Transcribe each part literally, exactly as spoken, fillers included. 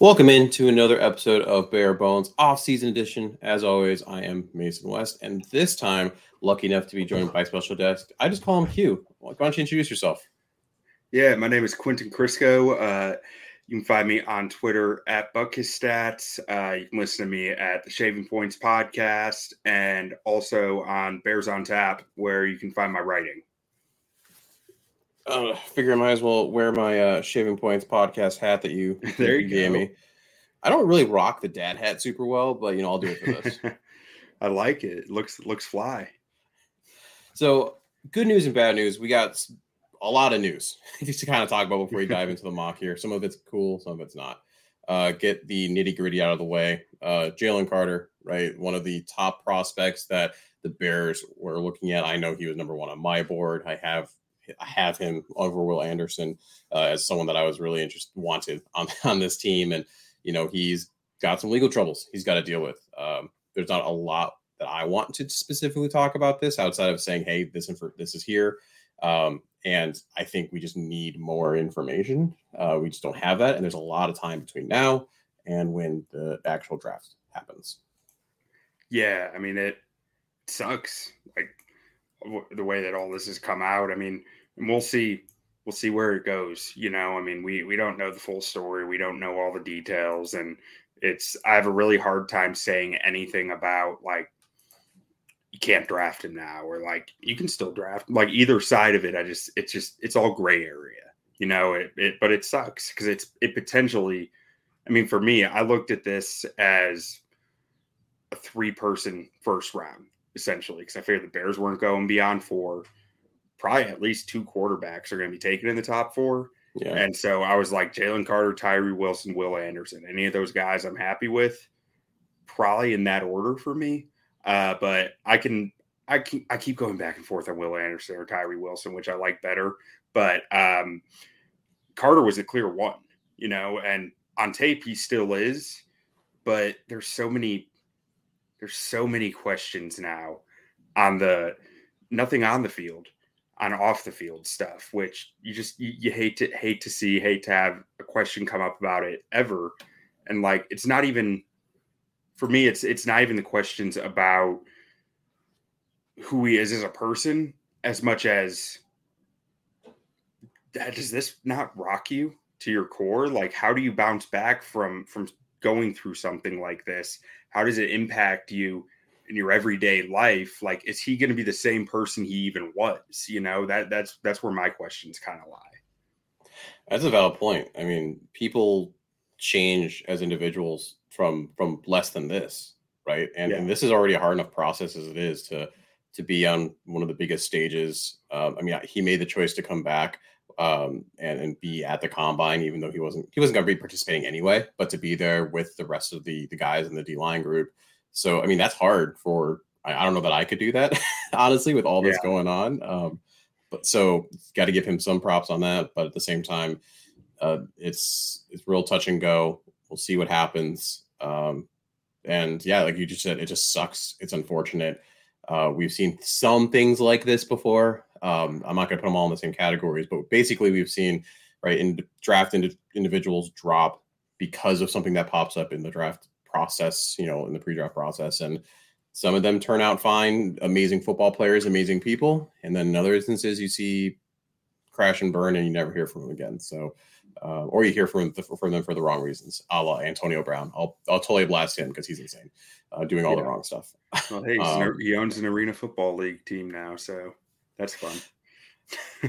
Welcome in to another episode of Bare Bones Offseason Edition. As always, I am Mason West, and this time, lucky enough to be joined by special guest. I just call him Q. Why don't you introduce yourself? Yeah, my name is Quentin Crisco. Uh, you can find me on Twitter at BuckisStats. Uh, you can listen to me at the Shaving Points Podcast, and also on Bears on Tap, where you can find my writing. I uh, figure I might as well wear my uh, Shaving Points Podcast hat that you, there you gave me. I don't really rock the dad hat super well, but, you know, I'll do it for this. I like it. It looks, it looks fly. So, good news and bad news. We got a lot of news just to kind of talk about before we dive into the mock here. Some of it's cool, some of it's not. Uh, get the nitty-gritty out of the way. Uh, Jalen Carter, right? One of the top prospects that the Bears were looking at. I know he was number one on my board. I have... I have him over Will Anderson uh, as someone that I was really interested, wanted on, on this team. And, you know, he's got some legal troubles he's got to deal with. Um, there's not a lot that I want to specifically talk about this outside of saying, hey, this, infor- this is here. Um, and I think we just need more information. Uh, we just don't have that. And there's a lot of time between now and when the actual draft happens. Yeah. I mean, it sucks. Like, the way that all this has come out. I mean, we'll see, we'll see where it goes. You know, I mean, we, we don't know the full story. We don't know all the details, and it's, I have a really hard time saying anything about like, you can't draft him now, or like, you can still draft, like either side of it. I just, it's just, it's all gray area, you know, it, it but it sucks because it's, it potentially, I mean, for me, I looked at this as a three person first round. Essentially, because I figured the Bears weren't going beyond four. Probably at least two quarterbacks are going to be taken in the top four. Yeah. And so I was like, Jalen Carter, Tyree Wilson, Will Anderson. Any of those guys I'm happy with, probably in that order for me. Uh, but I can, I keep, I keep going back and forth on Will Anderson or Tyree Wilson, which I like better. But um, Carter was a clear one, you know, and on tape he still is. But there's so many. There's so many questions now on the nothing on the field, on off the field stuff, which you just you, you hate to hate to see, hate to have a question come up about it ever. And like, it's not even for me, it's it's not even the questions about who he is as a person as much as that. Does this not rock you to your core? Like, how do you bounce back from from going through something like this? How does it impact you in your everyday life? Like, is he going to be the same person he even was? You know, that that's that's where my questions kind of lie. That's a valid point. I mean, people change as individuals from from less than this, right? And, yeah. and this is already a hard enough process as it is to to be on one of the biggest stages. Um, I mean, he made the choice to come back. Um, and, and be at the combine, even though he wasn't, he wasn't going to be participating anyway, but to be there with the rest of the, the guys in the D-line group. So, I mean, that's hard for, I, I don't know that I could do that, honestly, with all this yeah. going on. Um, but so got to give him some props on that. But at the same time, uh, it's, it's real touch and go. We'll see what happens. Um, and yeah, like you just said, it just sucks. It's unfortunate. Uh, we've seen some things like this before. Um, I'm not going to put them all in the same categories, but basically we've seen, right, in draft ind- individuals drop because of something that pops up in the draft process, you know, in the pre-draft process. And some of them turn out fine, amazing football players, amazing people. And then in other instances, you see crash and burn and you never hear from them again. So, uh, or you hear from, the, from them for the wrong reasons, a la Antonio Brown. I'll, I'll totally blast him because he's insane, uh, doing all yeah. the wrong stuff. Well, hey, um, he owns an Arena Football League team now, so. That's fun.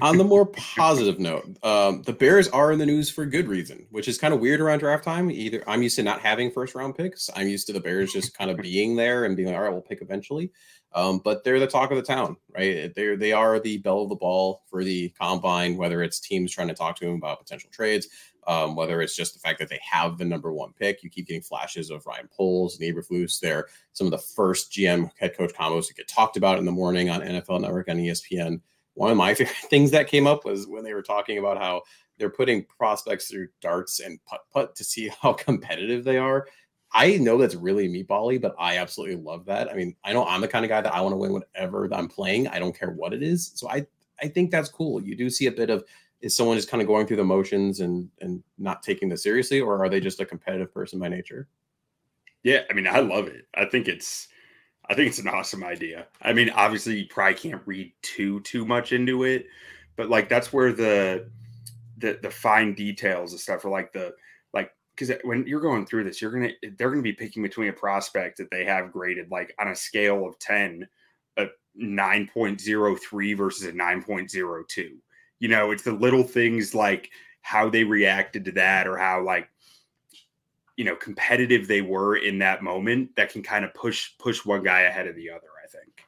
On the more positive note, um, the Bears are in the news for good reason, which is kind of weird around draft time. Either I'm used to not having first round picks. I'm used to the Bears just kind of being there and being like, all right, we'll pick eventually. Um, but they're the talk of the town, right? They're, they are the bell of the ball for the combine, whether it's teams trying to talk to them about potential trades, um, whether it's just the fact that they have the number one pick. You keep getting flashes of Ryan Poles and Eberflus. They're some of the first G M head coach combos that get talked about in the morning on N F L Network, on E S P N. One of my favorite things that came up was when they were talking about how they're putting prospects through darts and putt-putt to see how competitive they are. I know that's really meatball-y, but I absolutely love that. I mean, I know I'm the kind of guy that I want to win whatever I'm playing. I don't care what it is. So I, I think that's cool. You do see a bit of is someone just kind of going through the motions and and not taking this seriously, or are they just a competitive person by nature? Yeah, I mean, I love it. I think it's I think it's an awesome idea. I mean, obviously you probably can't read too too much into it, but like that's where the the the fine details and stuff are like the like because when you're going through this, you're gonna they're gonna be picking between a prospect that they have graded like on a scale of ten, a nine point oh three versus a nine point oh two. You know, it's the little things like how they reacted to that or how like you know, competitive they were in that moment that can kind of push push one guy ahead of the other, I think.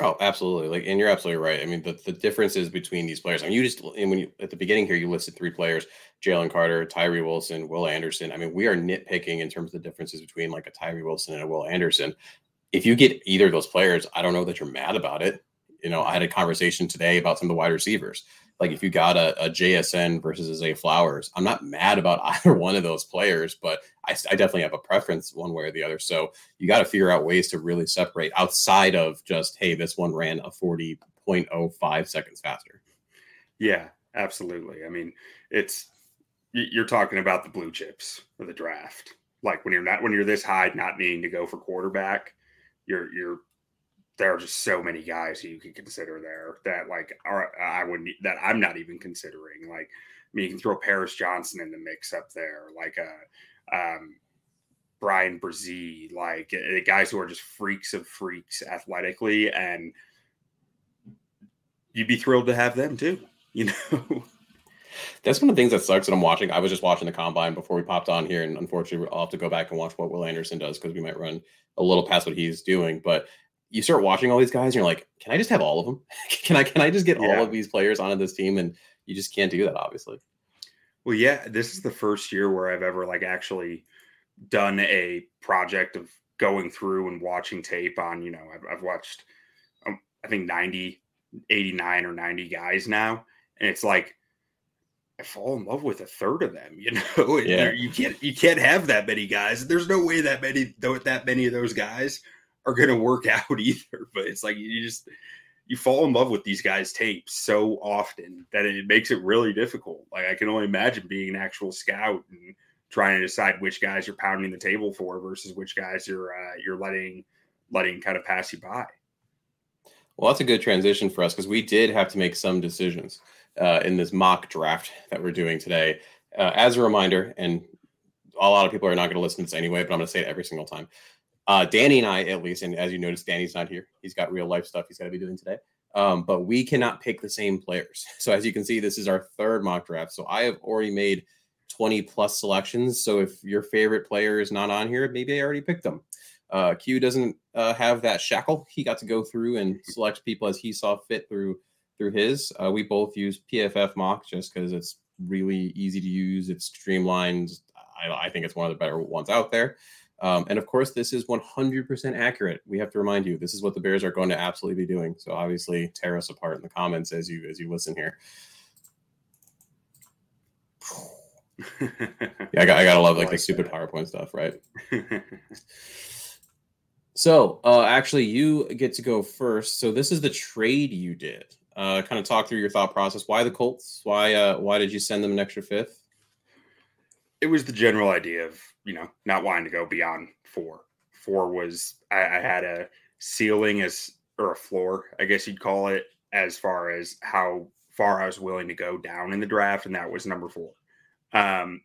Oh, absolutely. Like, and you're absolutely right. I mean, the, the differences between these players, I mean, you just, and when you, at the beginning here, you listed three players, Jalen Carter, Tyree Wilson, Will Anderson. I mean, we are nitpicking in terms of the differences between like a Tyree Wilson and a Will Anderson. If you get either of those players, I don't know that you're mad about it. You know, I had a conversation today about some of the wide receivers. Like if you got a, a J S N versus Isaiah Flowers, I'm not mad about either one of those players, but I, I definitely have a preference one way or the other. So you got to figure out ways to really separate outside of just, hey, this one ran a forty point oh five seconds faster. Yeah, absolutely. I mean, it's you're talking about the blue chips of the draft. Like when you're not when you're this high, not needing to go for quarterback, you're you're. There are just so many guys who you can consider there that like are, I wouldn't that I'm not even considering. Like, I mean, you can throw Paris Johnson in the mix up there, like a um, Brian Burns, like uh, guys who are just freaks of freaks athletically, and you'd be thrilled to have them too, you know. That's one of the things that sucks that I'm watching. I was just watching the combine before we popped on here, and unfortunately, I'll have to go back and watch what Will Anderson does because we might run a little past what he's doing, but. You start watching all these guys and you're like, can I just have all of them? Can I, can I just get yeah. all of these players onto this team? And you just can't do that, obviously. Well, yeah, this is the first year where I've ever like actually done a project of going through and watching tape on, you know, I've, I've watched, um, I think ninety, eighty-nine or ninety guys now. And it's like, I fall in love with a third of them, you know, and yeah. you can't, you can't have that many guys. There's no way that many, though, that many of those guys are going to work out either, but it's like you just you fall in love with these guys' tapes so often that it makes it really difficult. Like I can only imagine being an actual scout and trying to decide which guys you're pounding the table for versus which guys you're uh, you're letting letting kind of pass you by. Well, that's a good transition for us because we did have to make some decisions uh, in this mock draft that we're doing today. Uh, as a reminder, and a lot of people are not going to listen to this anyway, but I'm going to say it every single time. Uh, Danny and I, at least, and as you notice, Danny's not here. He's got real life stuff he's got to be doing today. Um, but we cannot pick the same players. So as you can see, this is our third mock draft. So I have already made twenty plus selections. So if your favorite player is not on here, maybe I already picked them. Uh, Q doesn't uh, have that shackle. He got to go through and select people as he saw fit through through his. Uh, we both use P F F mock just because it's really easy to use. It's streamlined. I, I think it's one of the better ones out there. Um, and of course, this is one hundred percent accurate. We have to remind you, this is what the Bears are going to absolutely be doing. So obviously tear us apart in the comments as you, as you listen here. yeah, I got, I got to love like, like the stupid PowerPoint stuff, right? so uh, actually you get to go first. So this is the trade you did, uh, kind of talk through your thought process. Why the Colts? Why, uh, why did you send them an extra fifth? It was the general idea of, you know, not wanting to go beyond four. Four was, I, I had a ceiling as, or a floor, I guess you'd call it, as far as how far I was willing to go down in the draft. And that was number four. Um,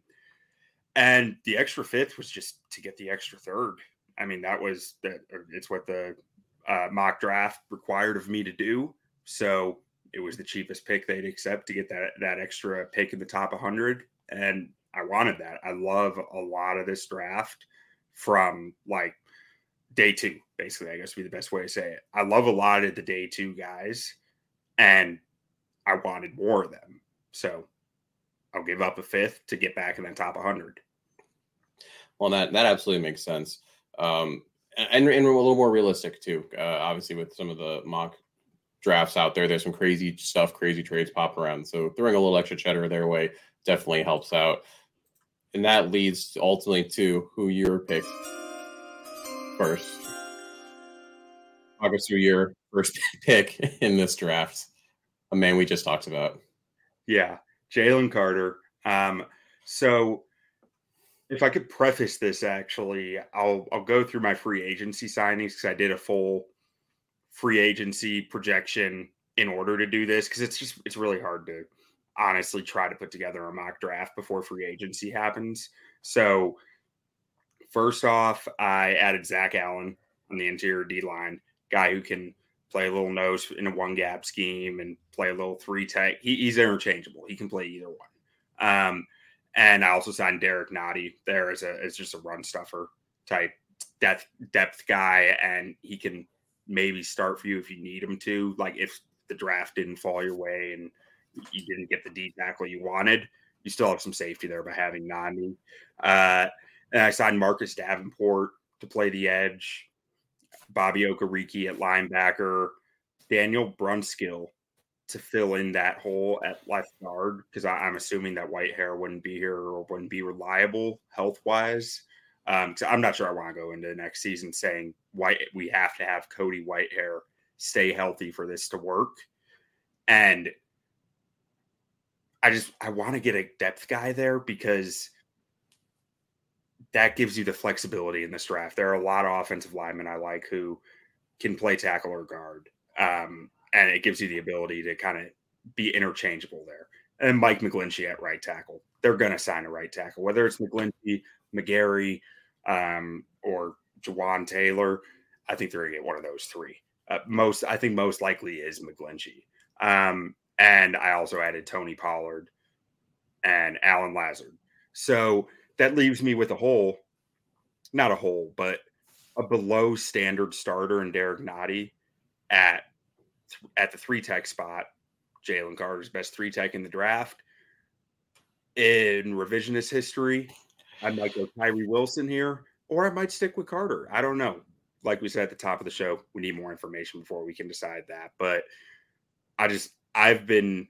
and the extra fifth was just to get the extra third. I mean, that was, the, it's what the uh, mock draft required of me to do. So it was the cheapest pick they'd accept to get that, that extra pick in the top one hundred. And I wanted that. I love a lot of this draft from like day two, basically, I guess would be the best way to say it. I love a lot of the day two guys and I wanted more of them. So I'll give up a fifth to get back in the top one hundred. Well, that, that absolutely makes sense. Um, and, and a little more realistic too. Uh, obviously with some of the mock drafts out there, there's some crazy stuff, crazy trades pop around. So throwing a little extra cheddar their way definitely helps out. And that leads ultimately to who your pick first. Talk us through your first pick in this draft. A man we just talked about. Yeah, Jalen Carter. Um, so if I could preface this, actually, I'll I'll go through my free agency signings because I did a full free agency projection in order to do this, because it's just it's really hard to honestly try to put together a mock draft before free agency happens. So first off, I added Zach Allen on the interior D line, guy who can play a little nose in a one gap scheme and play a little three tech. He, he's interchangeable. He can play either one. Um, and I also signed Derek Nottie there as a, as just a run stuffer type depth depth guy. And he can maybe start for you if you need him to, like if the draft didn't fall your way and you didn't get the D tackle you wanted, you still have some safety there by having Nani. Uh, and I signed Marcus Davenport to play the edge, Bobby Okereke at linebacker, Daniel Brunskill to fill in that hole at left guard, because I'm assuming that Whitehair wouldn't be here or wouldn't be reliable health-wise. Um, so I'm not sure I want to go into next season saying White we have to have Cody Whitehair stay healthy for this to work. And I just I want to get a depth guy there because that gives you the flexibility in this draft. There are a lot of offensive linemen I like who can play tackle or guard. Um, and it gives you the ability to kind of be interchangeable there. And Mike McGlinchey at right tackle. They're going to sign a right tackle, whether it's McGlinchey, McGarry, um, or DeJuan Taylor. I think they're going to get one of those three. Uh, most, I think most likely is McGlinchey. Um, and I also added Tony Pollard and Alan Lazard. So that leaves me with a hole, not a hole, but a below standard starter in Derek Nottie at, at the three tech spot, Jalen Carter's best three tech in the draft. In revisionist history, I might go Tyree Wilson here, or I might stick with Carter. I don't know. Like we said at the top of the show, we need more information before we can decide that. But I just, I've been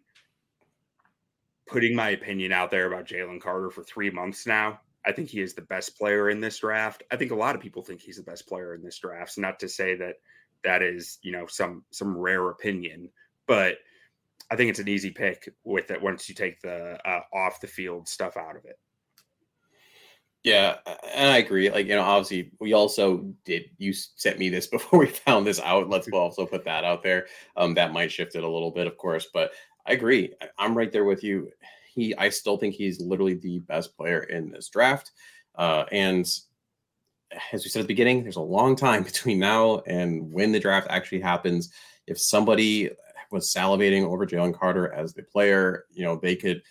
putting my opinion out there about Jalen Carter for three months now. I think he is the best player in this draft. I think a lot of people think he's the best player in this draft. So not to say that that is, you know, some, some rare opinion, but I think it's an easy pick with it once you take the uh, off the field stuff out of it. Yeah. And I agree. Like, you know, obviously we also did, you sent me this before we found this out. Let's also put that out there. Um, that might shift it a little bit, of course, but I agree. I'm right there with you. He, I still think he's literally the best player in this draft. Uh, and as we said at the beginning, there's a long time between now and when the draft actually happens. If somebody was salivating over Jalen Carter as the player, you know, they could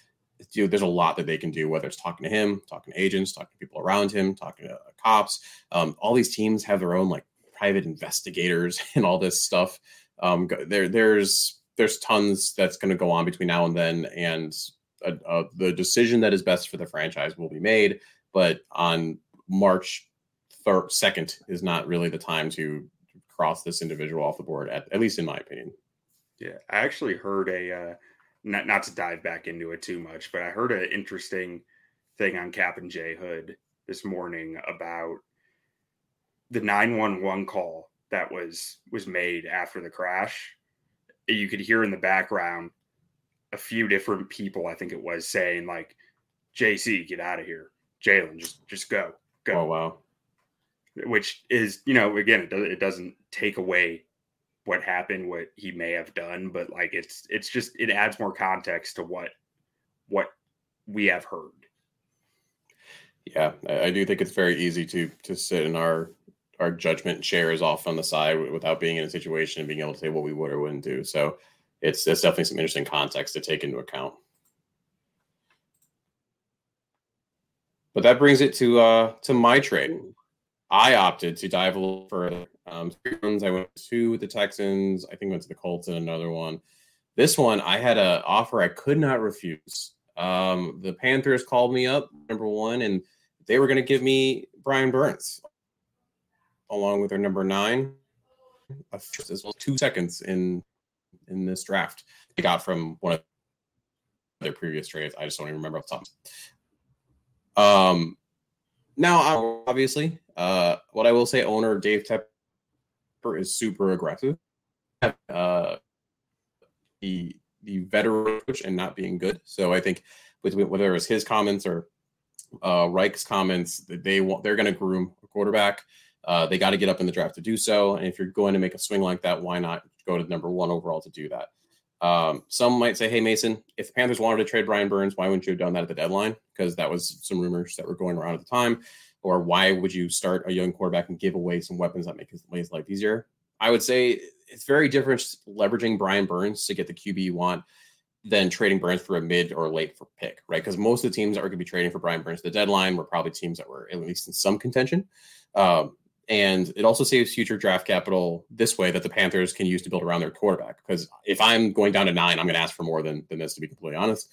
do, there's a lot that they can do, whether it's talking to him, talking to agents, talking to people around him, talking to cops. Um, all these teams have their own like private investigators and all this stuff. Um, there, there's, There's tons that's going to go on between now and then, and uh, uh, the decision that is best for the franchise will be made. But on March third, second is not really the time to cross this individual off the board, at, at least in my opinion. Yeah, I actually heard a uh, not not to dive back into it too much, but I heard an interesting thing on Cap and J Hood this morning about the nine one one call that was was made after the crash. You could hear in the background a few different people, I think it was, saying like, J C, get out of here. Jalen, just just go. Go. Oh, wow. Which is, you know, again, it, do- it doesn't take away what happened, what he may have done, but like it's it's just, it adds more context to what what we have heard. Yeah, I, I do think it's very easy to to sit in our our judgment chairs off on the side without being in a situation and being able to say what we would or wouldn't do. So it's, it's definitely some interesting context to take into account. But that brings it to, uh, to my trade. I opted to dive a little further. Um, I went to the Texans. I think went to the Colts and another one. This one, I had an offer I could not refuse. Um, the Panthers called me up, number one, and they were going to give me Brian Burns, along with their number nine, as well as two seconds in in this draft. They got from one of their previous trades. I just don't even remember off the top. Um, now, obviously, uh, what I will say, owner Dave Tepper is super aggressive. Uh, he the veteran coach and not being good. So I think with, with whether it was his comments or uh, Reich's comments, they want they're going to groom a quarterback. Uh, they got to get up in the draft to do so. And if you're going to make a swing like that, why not go to number one overall to do that? Um, some might say, hey, Mason, if the Panthers wanted to trade Brian Burns, why wouldn't you have done that at the deadline? Because that was some rumors that were going around at the time. Or why would you start a young quarterback and give away some weapons that make his life easier? I would say it's very different leveraging Brian Burns to get the Q B you want than trading Burns for a mid or late for pick, right? Because most of the teams that are going to be trading for Brian Burns at the deadline were probably teams that were at least in some contention. Um, and it also saves future draft capital this way that the Panthers can use to build around their quarterback. Because if I'm going down to nine, I'm going to ask for more than, than this, to be completely honest.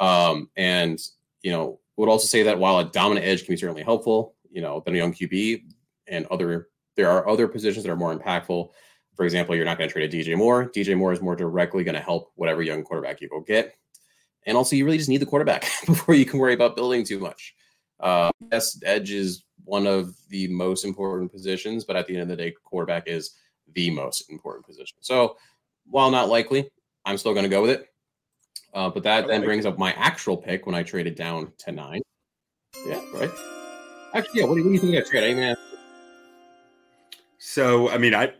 Um, and, you know, would also say that while a dominant edge can be certainly helpful, you know, than a young Q B and other, there are other positions that are more impactful. For example, you're not going to trade a D J Moore. D J Moore is more directly going to help whatever young quarterback you go get. And also you really just need the quarterback before you can worry about building too much. Uh, yes, edge is one of the most important positions, but at the end of the day, quarterback is the most important position. So while not likely, I'm still going to go with it. Uh, but that then brings up my actual pick when I traded down to nine. Yeah, right. Actually, yeah, what do you, what do you think I traded? I mean, so, I mean, I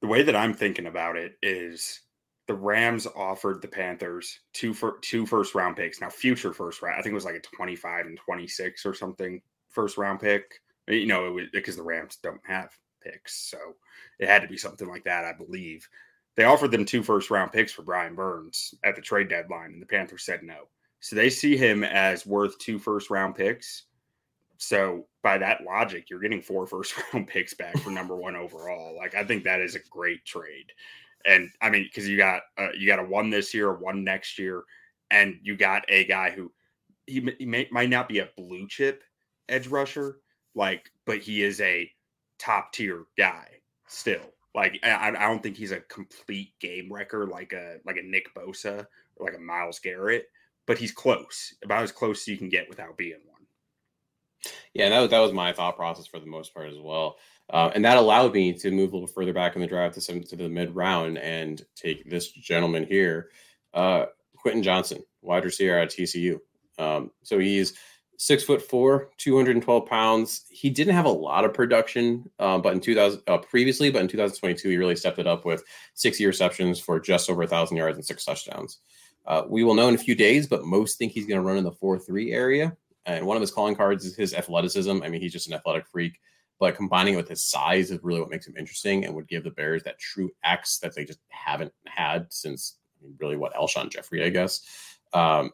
the way that I'm thinking about it is the Rams offered the Panthers two, fir- two first round picks. Now, future first round, I think it was like a twenty-five and twenty-six or something first round pick. You know, it was because the Rams don't have picks. So it had to be something like that, I believe. They offered them two first round picks for Brian Burns at the trade deadline, and the Panthers said no. So they see him as worth two first round picks. So by that logic, you're getting four first round picks back for number one overall. Like, I think that is a great trade. And I mean, because you got uh, you got a one this year, one next year, and you got a guy who he, he may, might not be a blue chip edge rusher, like, but he is a top tier guy still. Like, I, I don't think he's a complete game wrecker like a like a Nick Bosa or like a Myles Garrett, but he's close, about as close as you can get without being one. Yeah, that was, that was my thought process for the most part as well. Uh, and that allowed me to move a little further back in the draft to some, to the mid-round and take this gentleman here, uh, Quentin Johnston, wide receiver at T C U. Um, so he's Six foot four, two hundred twelve pounds. He didn't have a lot of production, uh, but in two thousand uh, previously, but in two thousand twenty-two, he really stepped it up with sixty receptions for just over a thousand yards and six touchdowns. Uh, we will know in a few days, but most think he's going to run in the four three area. And one of his calling cards is his athleticism. I mean, he's just an athletic freak, but combining it with his size is really what makes him interesting and would give the Bears that true X that they just haven't had since, I mean, really what Alshon Jeffrey, I guess. Um,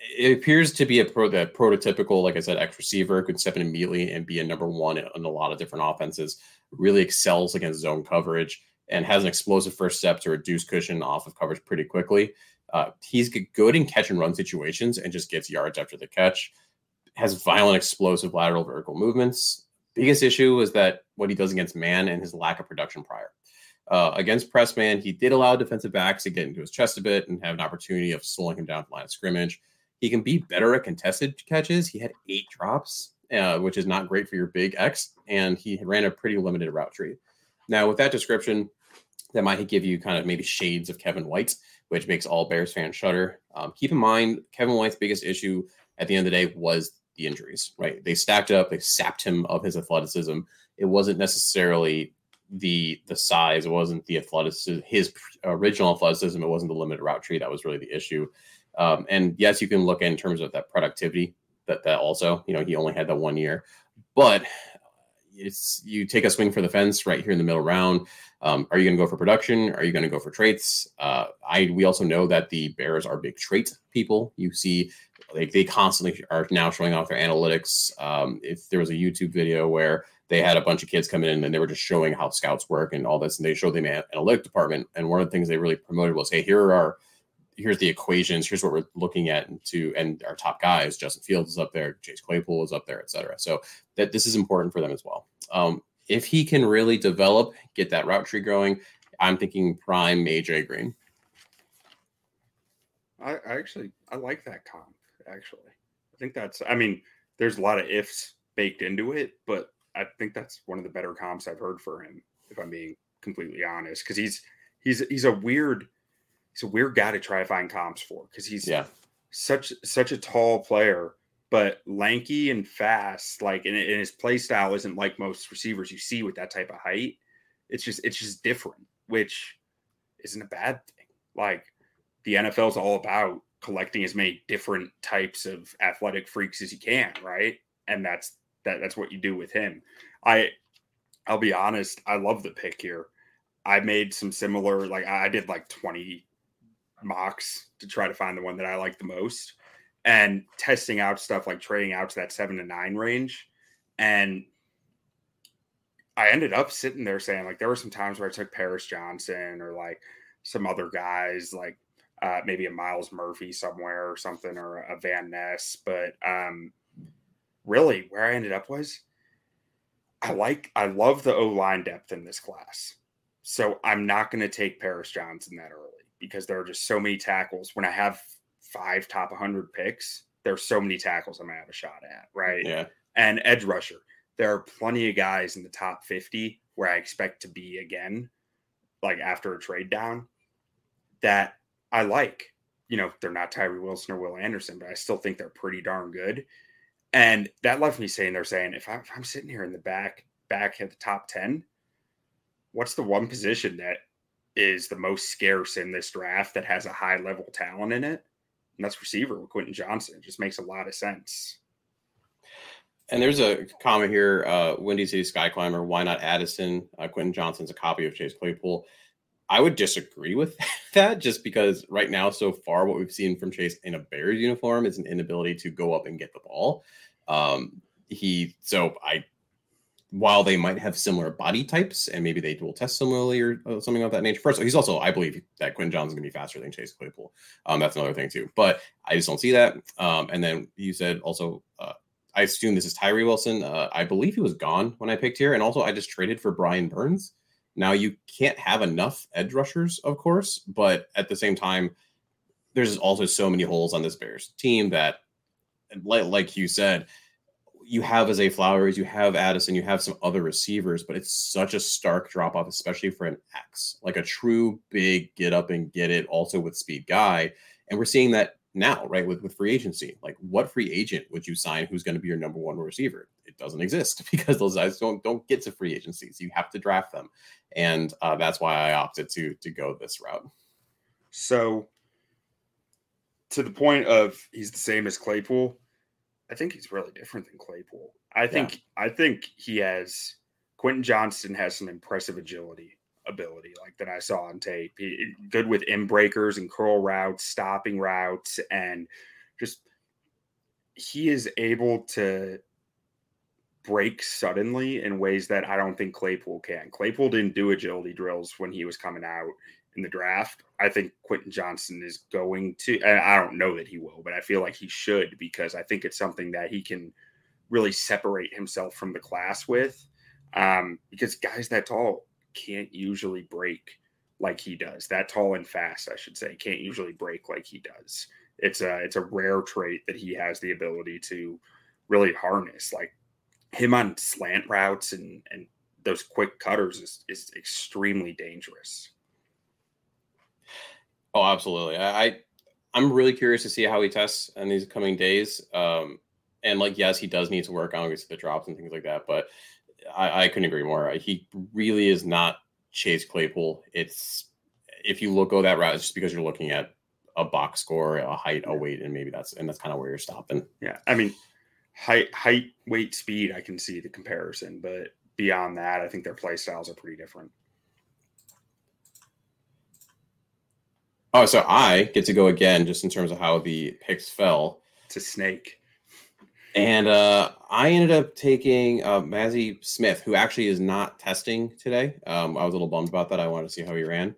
It appears to be a pro, the prototypical, like I said, X receiver, could step in immediately and be a number one in, in a lot of different offenses, really excels against zone coverage, and has an explosive first step to reduce cushion off of coverage pretty quickly. Uh, he's good in catch and run situations and just gets yards after the catch, has violent, explosive lateral vertical movements. Biggest issue is that what he does against man and his lack of production prior. Uh, against press man, he did allow defensive backs to get into his chest a bit and have an opportunity of slowing him down to the line of scrimmage. He can be better at contested catches. He had eight drops, uh, which is not great for your big X, and he ran a pretty limited route tree. Now, with that description, that might give you kind of maybe shades of Kevin White, which makes all Bears fans shudder. Um, keep in mind, Kevin White's biggest issue at the end of the day was the injuries, right? They stacked up, they sapped him of his athleticism. It wasn't necessarily the the size, it wasn't the athleticism, his original athleticism, it wasn't the limited route tree that was really the issue. Um, and yes, you can look in terms of that productivity that, that also, you know, he only had that one year, but it's, you take a swing for the fence right here in the middle round. Um, are you going to go for production? Are you going to go for traits? Uh, I, we also know that the Bears are big trait people. You see, they, they constantly are now showing off their analytics. Um, if there was a YouTube video where they had a bunch of kids come in and they were just showing how scouts work and all this, and they showed the analytic department. And one of the things they really promoted was, hey, here are our, here's the equations. Here's what we're looking at to, and our top guys, Justin Fields is up there. Chase Claypool is up there, et cetera. So that this is important for them as well. Um, if he can really develop, get that route tree going, I'm thinking prime A J Green. I, I actually, I like that comp actually. I think that's, I mean, there's a lot of ifs baked into it, but I think that's one of the better comps I've heard for him, if I'm being completely honest, because he's, he's, he's a weird, he's a weird guy to try to find comps for because he's yeah. such such a tall player, but lanky and fast. Like, and, and his play style isn't like most receivers you see with that type of height. It's just it's just different, which isn't a bad thing. Like, the N F L is all about collecting as many different types of athletic freaks as you can, right? And that's that. That's what you do with him. I, I'll be honest. I love the pick here. I made some similar, like I did like twenty mocks to try to find the one that I like the most, and testing out stuff like trading out to that seven to nine range. And I ended up sitting there saying, like, there were some times where I took Paris Johnson or like some other guys, like uh, maybe a Miles Murphy somewhere or something, or a Van Ness. But um, really where I ended up was I like, I love the O-line depth in this class. So I'm not going to take Paris Johnson that early because there are just so many tackles. When I have five top one hundred picks, there are so many tackles I'm going to have a shot at, right? Yeah. And edge rusher. There are plenty of guys in the top fifty where I expect to be again, like after a trade down, that I like. You know, they're not Tyree Wilson or Will Anderson, but I still think they're pretty darn good. And that left me saying, they're saying, if, I, if I'm sitting here in the back, back at the top ten, what's the one position that is the most scarce in this draft that has a high level talent in it? And that's receiver with Quentin Johnston. It just makes a lot of sense. And there's a comment here, uh, Windy City Skyclimber, why not Addison? Uh, Quentin Johnston's a copy of Chase Claypool. I would disagree with that just because right now, so far, what we've seen from Chase in a Bears uniform is an inability to go up and get the ball. Um, he, so I, while they might have similar body types and maybe they will test similarly or something of that nature. First of all, he's also, I believe that Quentin Johnston is going to be faster than Chase Claypool. Um, that's another thing too, but I just don't see that. Um, and then you said also, uh, I assume this is Tyree Wilson. Uh, I believe he was gone when I picked here. And also I just traded for Brian Burns. Now you can't have enough edge rushers, of course, but at the same time, there's also so many holes on this Bears team that, like you said, you have Isaiah Flowers, you have Addison, you have some other receivers, but it's such a stark drop-off, especially for an X, like a true big get up and get it also with speed guy. And we're seeing that now, right, with, with free agency. Like, what free agent would you sign who's going to be your number one receiver? It doesn't exist because those guys don't don't get to free agency, so you have to draft them. And uh, that's why I opted to to go this route. So, to the point of he's the same as Claypool, I think he's really different than Claypool. I think yeah. I think he has Quentin Johnston has some impressive agility ability like that I saw on tape. He, good with in breakers and curl routes, stopping routes, and just he is able to break suddenly in ways that I don't think Claypool can. Claypool didn't do agility drills when he was coming out in the draft. I think Quentin Johnston is going to, and I don't know that he will, but I feel like he should, because I think it's something that he can really separate himself from the class with, um, because guys that tall can't usually break like he does. That tall and fast, I should say, can't usually break like he does. It's a, it's a rare trait that he has the ability to really harness. Like, him on slant routes and, and those quick cutters is, is extremely dangerous. Oh, absolutely. I, I, I'm really curious to see how he tests in these coming days. Um, and like, yes, he does need to work on obviously the drops and things like that, but I, I couldn't agree more. He really is not Chase Claypool. It's, if you look, go that route, it's just because you're looking at a box score, a height, a weight, and maybe that's, and that's kind of where you're stopping. Yeah. I mean, height, height, weight, speed, I can see the comparison, but beyond that, I think their play styles are pretty different. Oh, so I get to go again, just in terms of how the picks fell. It's a snake. And uh, I ended up taking uh, Mazi Smith, who actually is not testing today. Um, I was a little bummed about that. I wanted to see how he ran.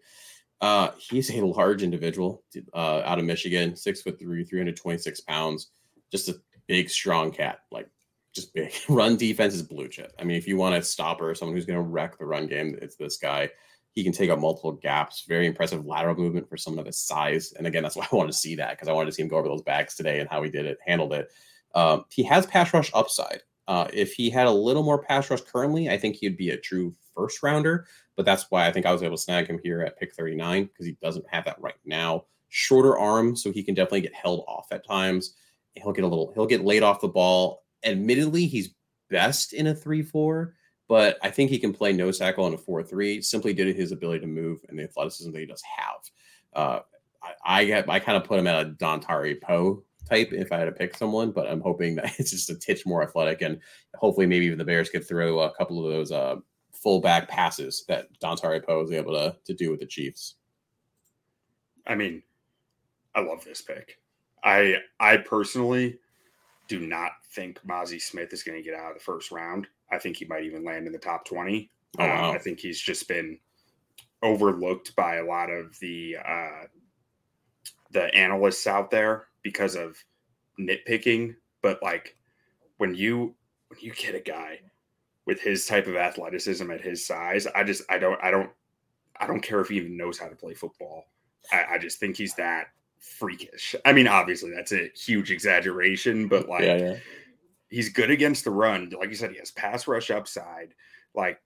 Uh, he's a large individual uh, out of Michigan, six foot three, three hundred twenty-six pounds. Just a big, strong cat, like just big. Run defense is blue chip. I mean, if you want a stopper, someone who's going to wreck the run game, it's this guy. He can take up multiple gaps. Very impressive lateral movement for someone of his size. And again, that's why I wanted to see that, because I wanted to see him go over those backs today and how he did it, handled it. Um, he has pass rush upside. Uh, if he had a little more pass rush currently, I think he'd be a true first rounder, but that's why I think I was able to snag him here at pick thirty-nine, because he doesn't have that right now. Shorter arm, so he can definitely get held off at times. He'll get a little, he'll get laid off the ball. Admittedly, he's best in a three four, but I think he can play nose tackle in a four three simply due to his ability to move and the athleticism that he does have. Uh, I I, I kind of put him at a Dontari Poe type if I had to pick someone, but I'm hoping that it's just a titch more athletic, and hopefully maybe even the Bears could throw a couple of those uh, fullback passes that Dontari Poe was able to, to do with the Chiefs. I mean, I love this pick. I I personally do not think Mazi Smith is going to get out of the first round. I think he might even land in the top twenty. Oh, wow. uh, I think he's just been overlooked by a lot of the uh, the analysts out there because of nitpicking. But like when you when you get a guy with his type of athleticism at his size, I just I don't I don't I don't care if he even knows how to play football. I, I just think he's that freakish. I mean, obviously that's a huge exaggeration, but like yeah, yeah. he's good against the run. Like you said, he has pass rush upside. Like,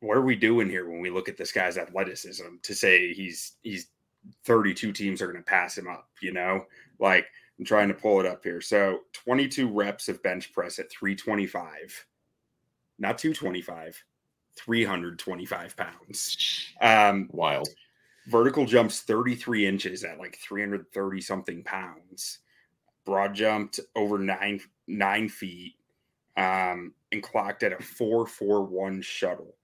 what are we doing here when we look at this guy's athleticism to say he's he's thirty-two teams are going to pass him up, you know? Like, I'm trying to pull it up here. So twenty-two reps of bench press at three twenty-five, not two twenty-five, three twenty-five pounds. Um, Wild. Vertical jumps thirty-three inches at like three thirty something pounds. Broad jumped over nine nine feet um, and clocked at a four forty-one shuttle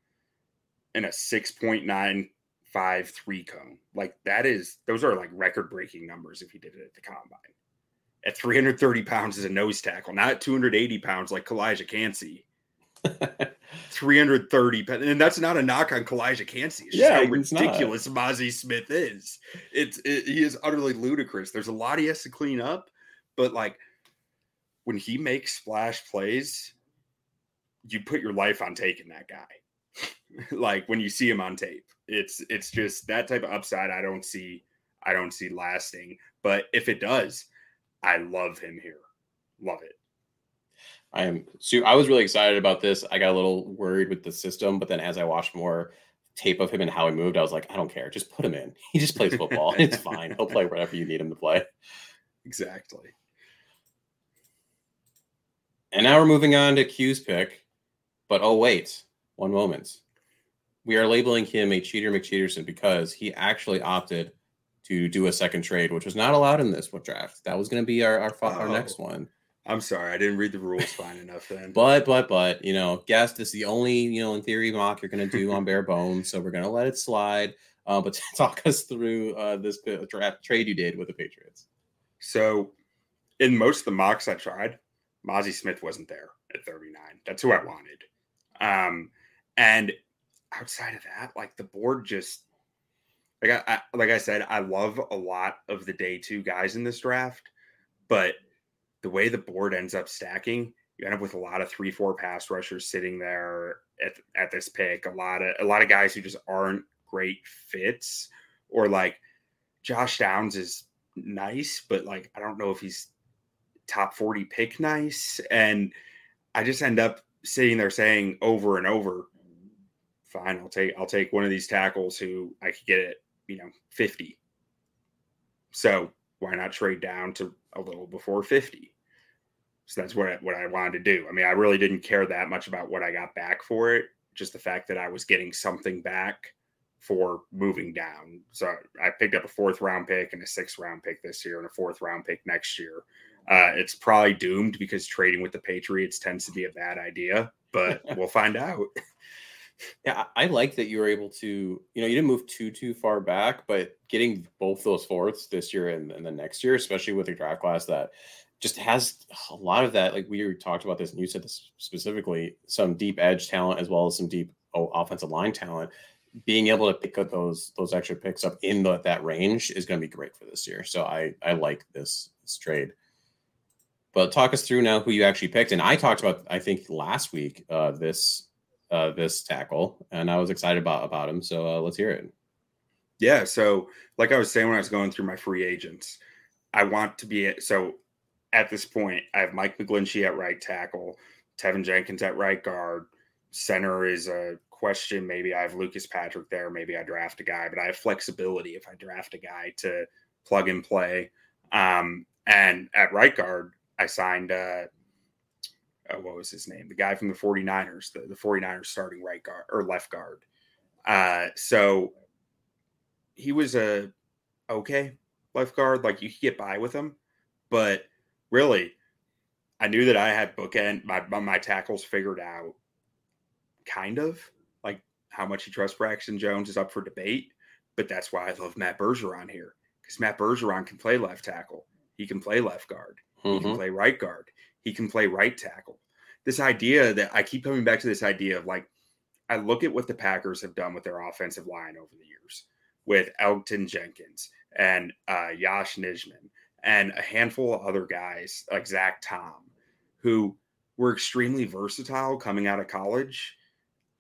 and a six point nine five three cone. Like that is, those are like record breaking numbers if he did it at the combine. At three thirty pounds is a nose tackle, not at two eighty pounds like Kalijah Cansey. three thirty, and that's not a knock on Kalijah Cansey. It's yeah, how ridiculous Mazi Smith is. It's it, he is utterly ludicrous. There's a lot he has to clean up, but like when he makes splash plays, you put your life on taking that guy. Like when you see him on tape, it's it's just that type of upside. I don't see I don't see lasting, but if it does, I love him here. Love it. I am. So I was really excited about this. I got a little worried with the system, but then as I watched more tape of him and how he moved, I was like, I don't care. Just put him in. He just plays football. It's fine. He'll play wherever you need him to play. Exactly. And now we're moving on to Q's pick. But oh, wait, one moment. We are labeling him a cheater McCheaterson because he actually opted to do a second trade, which was not allowed in this draft. That was going to be our our, oh. our next one. I'm sorry, I didn't read the rules fine enough then. But, but, but, you know, guess this is the only, you know, in theory mock you're going to do on bare bones, so we're going to let it slide. Uh, but talk us through uh, this draft trade you did with the Patriots. So, in most of the mocks I tried, Mazi Smith wasn't there at thirty-nine. That's who I wanted. Um, and outside of that, like the board just, like I, I like I said, I love a lot of the day two guys in this draft, but the way the board ends up stacking, you end up with a lot of three, four pass rushers sitting there at, at this pick. A lot of, a lot of guys who just aren't great fits, or like Josh Downs is nice, but like, I don't know if he's top forty pick nice. And I just end up sitting there saying over and over, fine, I'll take, I'll take one of these tackles who I could get at, you know, fifty. So why not trade down to a little before fifty? So that's what I, what I wanted to do. I mean, I really didn't care that much about what I got back for it. Just the fact that I was getting something back for moving down. So I picked up a fourth round pick and a sixth round pick this year and a fourth round pick next year. Uh, it's probably doomed because trading with the Patriots tends to be a bad idea, but we'll find out. Yeah, I like that you were able to, you know, you didn't move too, too far back, but getting both those fourths this year and, and the next year, especially with a draft class that just has a lot of that, like we talked about this and you said this specifically, some deep edge talent as well as some deep offensive line talent, being able to pick up those those extra picks up in the, that range is going to be great for this year. So I, I like this, this trade. But talk us through now who you actually picked. And I talked about, I think last week, uh, this Uh, this tackle, and I was excited about, about him. So uh, let's hear it. Yeah. So like I was saying, when I was going through my free agents, I want to be at, so at this point I have Mike McGlinchey at right tackle, Tevin Jenkins at right guard, Center is a question. Maybe I have Lucas Patrick there. Maybe I draft a guy, but I have flexibility if I draft a guy to plug and play. Um, and at right guard, I signed, uh, uh, what was his name? The guy from the 49ers, the, the 49ers starting right guard or left guard. Uh, so he was a okay left guard. Like, you could get by with him, but really I knew that I had bookend my, my tackles figured out, kind of like how much you trust Braxton Jones is up for debate, but that's why I love Matt Bergeron here, because Matt Bergeron can play left tackle. He can play left guard. Mm-hmm. He can play right guard. He can play right tackle. This idea that I keep coming back to this idea of like, I look at what the Packers have done with their offensive line over the years with Elgton Jenkins and uh, Josh Nijman and a handful of other guys like Zach Tom, who were extremely versatile coming out of college.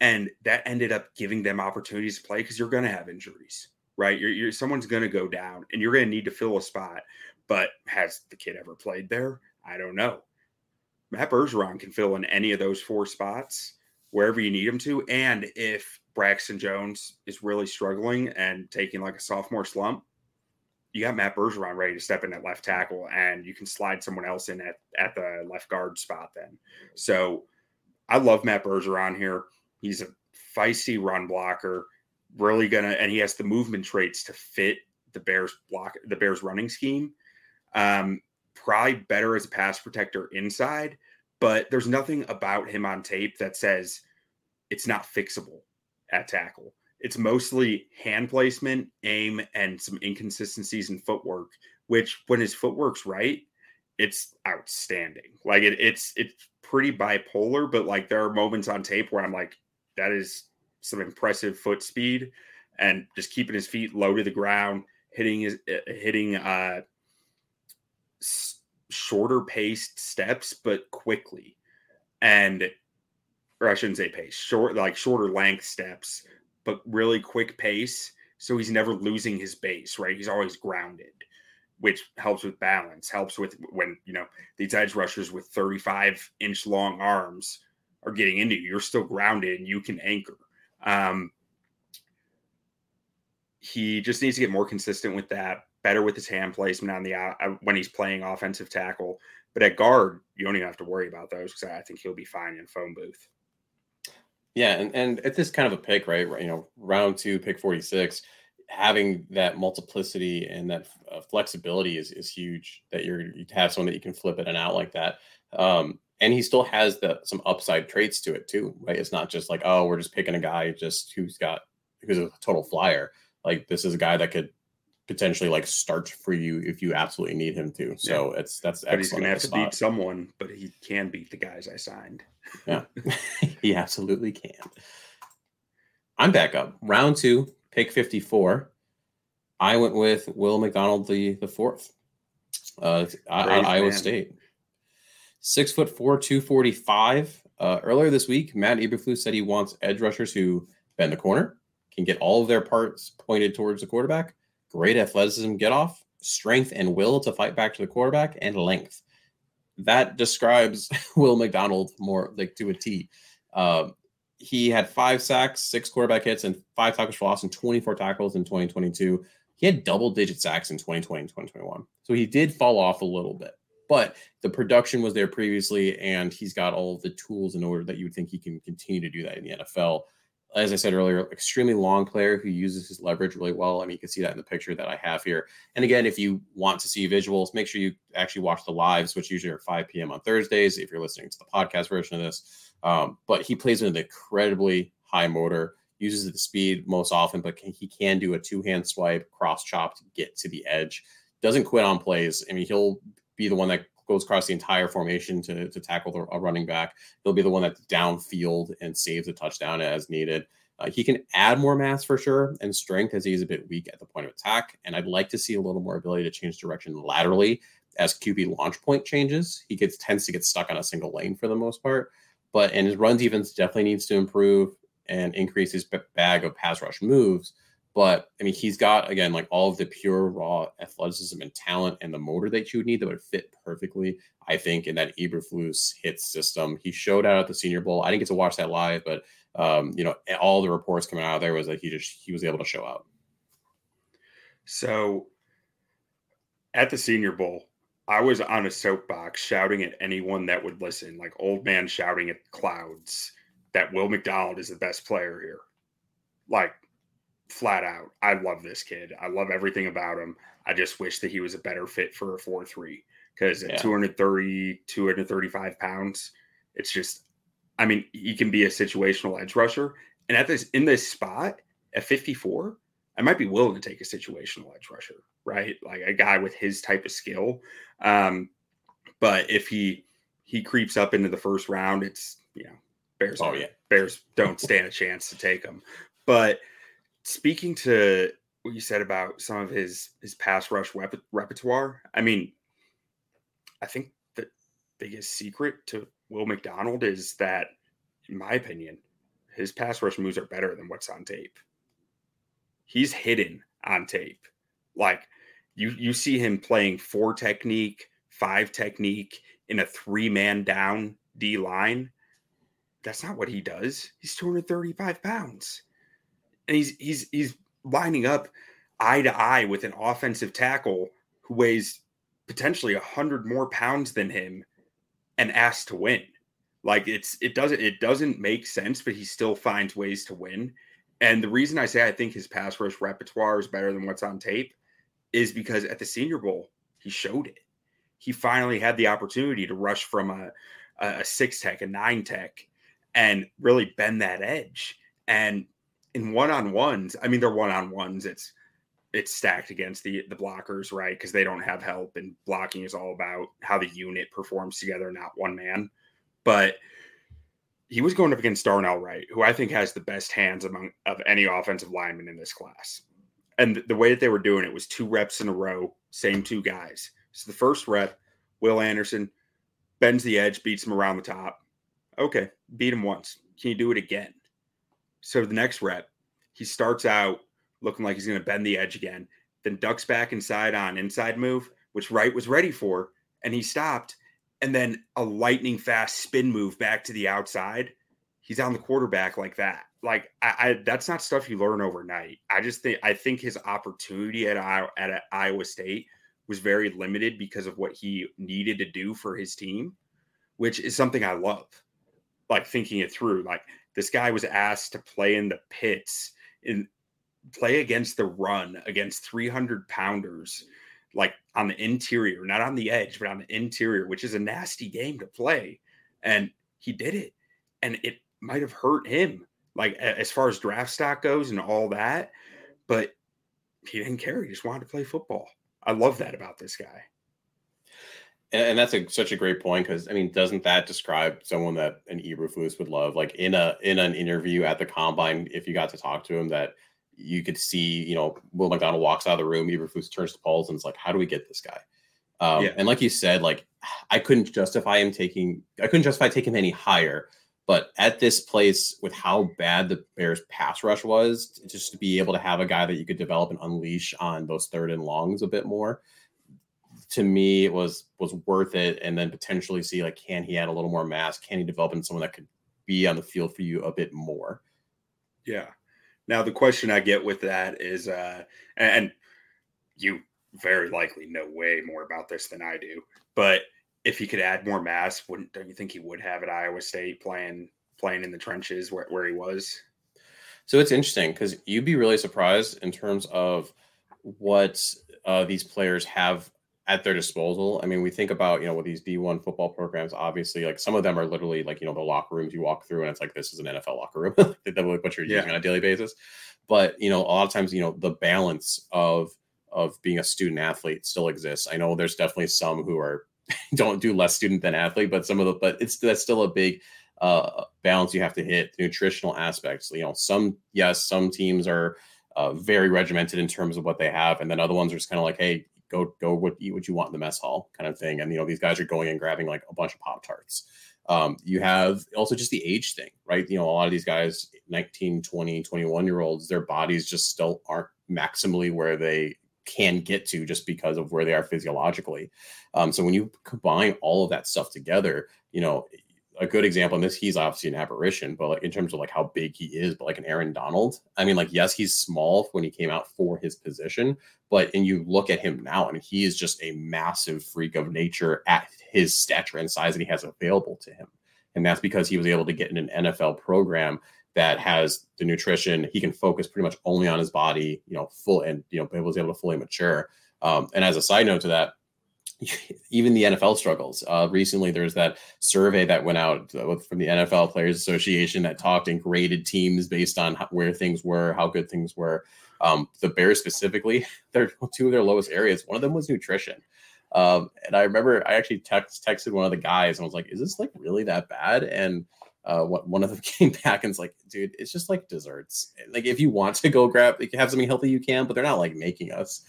And that ended up giving them opportunities to play because you're going to have injuries, right? You're, you're someone's going to go down and you're going to need to fill a spot. But has the kid ever played there? I don't know. Matt Bergeron can fill in any of those four spots wherever you need him to. And if Braxton Jones is really struggling and taking like a sophomore slump, you got Matt Bergeron ready to step in at left tackle and you can slide someone else in at, at the left guard spot then. So I love Matt Bergeron here. He's a feisty run blocker, really going to, and he has the movement traits to fit the Bears block, the Bears running scheme. Um, probably better as a pass protector inside, but there's nothing about him on tape that says it's not fixable at tackle. It's mostly hand placement, aim, and some inconsistencies in footwork, which when his footwork's right, it's outstanding. Like it, it's, it's pretty bipolar, but like there are moments on tape where I'm like, that is some impressive foot speed and just keeping his feet low to the ground, hitting his, hitting, uh, s- shorter paced steps, but quickly. And, or I shouldn't say pace, short, like shorter length steps, but really quick pace. So he's never losing his base, right? He's always grounded, which helps with balance, helps with when, you know, these edge rushers with thirty-five inch long arms are getting into you. You're still grounded and you can anchor. Um, he just needs to get more consistent with that, better with his hand placement on the uh, when he's playing offensive tackle. But at guard, you don't even have to worry about those because I think he'll be fine in phone booth. Yeah, and, and at this kind of a pick, right, you know, round two, pick forty-six, having that multiplicity and that uh, flexibility is is huge, that you're, you have someone that you can flip in and out like that. Um, and he still has the some upside traits to it too, right? It's not just like, oh, we're just picking a guy just who's got, who's a total flyer. Like this is a guy that could potentially like starch for you if you absolutely need him to. So yeah. it's that's but excellent. He's gonna have to spot. Beat someone, but he can beat the guys I signed. Yeah, he absolutely can. I'm back up. Round two, pick fifty-four. I went with Will McDonald, the the fourth, uh, I, Iowa State. Six foot four, two forty five. Uh, earlier this week, Matt Eberflus said he wants edge rushers who bend the corner, can get all of their parts pointed towards the quarterback, great athleticism, get off, strength and will to fight back to the quarterback, and length. That describes Will McDonald more like to a T. Um, he had five sacks, six quarterback hits, and five tackles for loss, and twenty-four tackles in twenty twenty-two. He had double-digit sacks in twenty twenty and twenty twenty-one. So he did fall off a little bit, but the production was there previously, and he's got all the tools in order that you would think he can continue to do that in the N F L. As I said earlier, extremely long player who uses his leverage really well. I mean, you can see that in the picture that I have here. And again, if you want to see visuals, make sure you actually watch the lives, which usually are five p.m. on Thursdays, if you're listening to the podcast version of this. Um, but he plays with an incredibly high motor, uses the speed most often, but can, he can do a two-hand swipe, cross-chop to get to the edge. Doesn't quit on plays. I mean, he'll be the one that goes across the entire formation to, to tackle the, a running back. He'll be the one that's downfield and saves a touchdown as needed. Uh, he can add more mass for sure and strength as he's a bit weak at the point of attack. And I'd like to see a little more ability to change direction laterally as Q B launch point changes. He gets tends to get stuck on a single lane for the most part. But and his run defense definitely needs to improve and increase his bag of pass rush moves. But, I mean, he's got, again, like all of the pure, raw athleticism and talent and the motor that you would need that would fit perfectly, I think, in that Eberflus hit system. He showed out at the Senior Bowl. I didn't get to watch that live, but, um, you know, all the reports coming out of there was like he just he was able to show out. So at the Senior Bowl, I was on a soapbox shouting at anyone that would listen, like old man shouting at clouds, that Will McDonald is the best player here. Like, flat out. I love this kid. I love everything about him. I just wish that he was a better fit for a four three because at yeah. two thirty, two thirty-five pounds, it's just, I mean, he can be a situational edge rusher. And at this, in this spot at fifty-four, I might be willing to take a situational edge rusher, right? Like a guy with his type of skill. Um, but if he, he creeps up into the first round, it's, you know, Bears, oh, yeah. Bears don't stand a chance to take him. But speaking to what you said about some of his, his pass rush rep- repertoire, I mean, I think the biggest secret to Will McDonald is that, in my opinion, his pass rush moves are better than what's on tape. He's hidden on tape. Like, you, you see him playing four technique, five technique in a three-man down D line. That's not what he does. He's two thirty-five pounds. And he's he's he's lining up eye to eye with an offensive tackle who weighs potentially a hundred more pounds than him and asked to win. Like it's it doesn't it doesn't make sense, but he still finds ways to win. And the reason I say I think his pass rush repertoire is better than what's on tape is because at the Senior Bowl he showed it. He finally had the opportunity to rush from a a six tech, a nine tech, and really bend that edge. And in one-on-ones, I mean, they're one-on-ones. It's it's stacked against the, the blockers, right? Because they don't have help, and blocking is all about how the unit performs together, not one man. But he was going up against Darnell Wright, who I think has the best hands among of any offensive lineman in this class. And the way that they were doing it was two reps in a row, same two guys. So the first rep, Will Anderson bends the edge, beats him around the top. Okay, beat him once. Can you do it again? So the next rep, he starts out looking like he's going to bend the edge again, then ducks back inside on inside move, which Wright was ready for, and he stopped, and then a lightning fast spin move back to the outside. He's on the quarterback like that. Like I, I that's not stuff you learn overnight. I just think I think his opportunity at at Iowa State was very limited because of what he needed to do for his team, which is something I love. Like thinking it through, like. This guy was asked to play in the pits and play against the run against three hundred pounders, like on the interior, not on the edge, but on the interior, which is a nasty game to play. And he did it. And it might've hurt him, like as far as draft stock goes and all that, but he didn't care. He just wanted to play football. I love that about this guy. And that's a, such a great point because, I mean, doesn't that describe someone that an Eberflus would love? Like in a in an interview at the Combine, if you got to talk to him, that you could see, you know, Will McDonald walks out of the room, Eberflus turns to Pauls and is like, how do we get this guy? Um, yeah. And like you said, like, I couldn't justify him taking – I couldn't justify taking him any higher. But at this place, with how bad the Bears' pass rush was, just to be able to have a guy that you could develop and unleash on those third and longs a bit more – to me, it was was worth it, and then potentially see, like, can he add a little more mass? Can he develop into someone that could be on the field for you a bit more? Yeah. Now, the question I get with that is, uh, and you very likely know way more about this than I do, but if he could add more mass, wouldn't don't you think he would have at Iowa State playing playing in the trenches where, where he was? So it's interesting because you'd be really surprised in terms of what uh, these players have at their disposal. I mean, we think about, you know, with these D one football programs, obviously, like some of them are literally like, you know, the locker rooms you walk through and it's like, this is an N F L locker room. That's what you're yeah. using on a daily basis. But, you know, a lot of times, you know, the balance of, of being a student athlete still exists. I know there's definitely some who are, don't do less student than athlete, but some of the, but it's, that's still a big uh, balance you have to hit. Nutritional aspects, you know, some, yes, some teams are uh, very regimented in terms of what they have. And then other ones are just kind of like, hey, Go, go, what, eat what you want in the mess hall kind of thing. And, you know, these guys are going and grabbing like a bunch of Pop-Tarts. Um, you have also just the age thing, right? You know, a lot of these guys, nineteen, twenty, twenty-one year olds, their bodies just still aren't maximally where they can get to just because of where they are physiologically. Um, so when you combine all of that stuff together, you know, a good example on this, he's obviously an aberration, but like in terms of like how big he is, but like an Aaron Donald, I mean, like, yes, he's small when he came out for his position, but, and you look at him now and he is just a massive freak of nature at his stature and size that he has available to him. And that's because he was able to get in an N F L program that has the nutrition. He can focus pretty much only on his body, you know, full and, you know, was able to fully mature. Um, and as a side note to that, even the N F L struggles. Uh, recently, there's that survey that went out from the N F L Players Association that talked and graded teams based on how, where things were, how good things were. Um, the Bears specifically, they're two of their lowest areas. One of them was nutrition. Um, and I remember I actually text, texted one of the guys and was like, is this like really that bad? And uh, what, one of them came back and was like, dude, it's just like desserts. Like if you want to go grab, like, have something healthy, you can, but they're not like making us.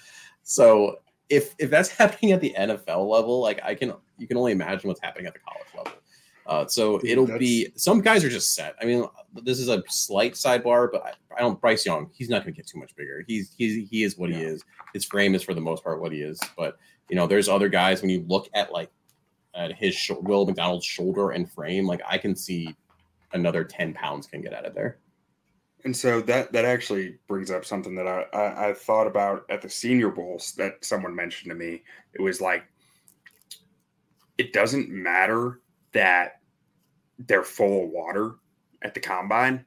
So If if that's happening at the N F L level, like I can, you can only imagine what's happening at the college level. Uh, so Dude, it'll that's... be some guys are just set. I mean, this is a slight sidebar, but I, I don't. Bryce Young, he's not going to get too much bigger. He's he's he is what yeah. he is. His frame is for the most part what he is. But you know, there's other guys when you look at like at his sh- Will McDonald's shoulder and frame, like I can see another ten pounds can get out of there. And so that, that actually brings up something that I, I, I thought about at the Senior Bowls that someone mentioned to me. It was like, it doesn't matter that they're full of water at the combine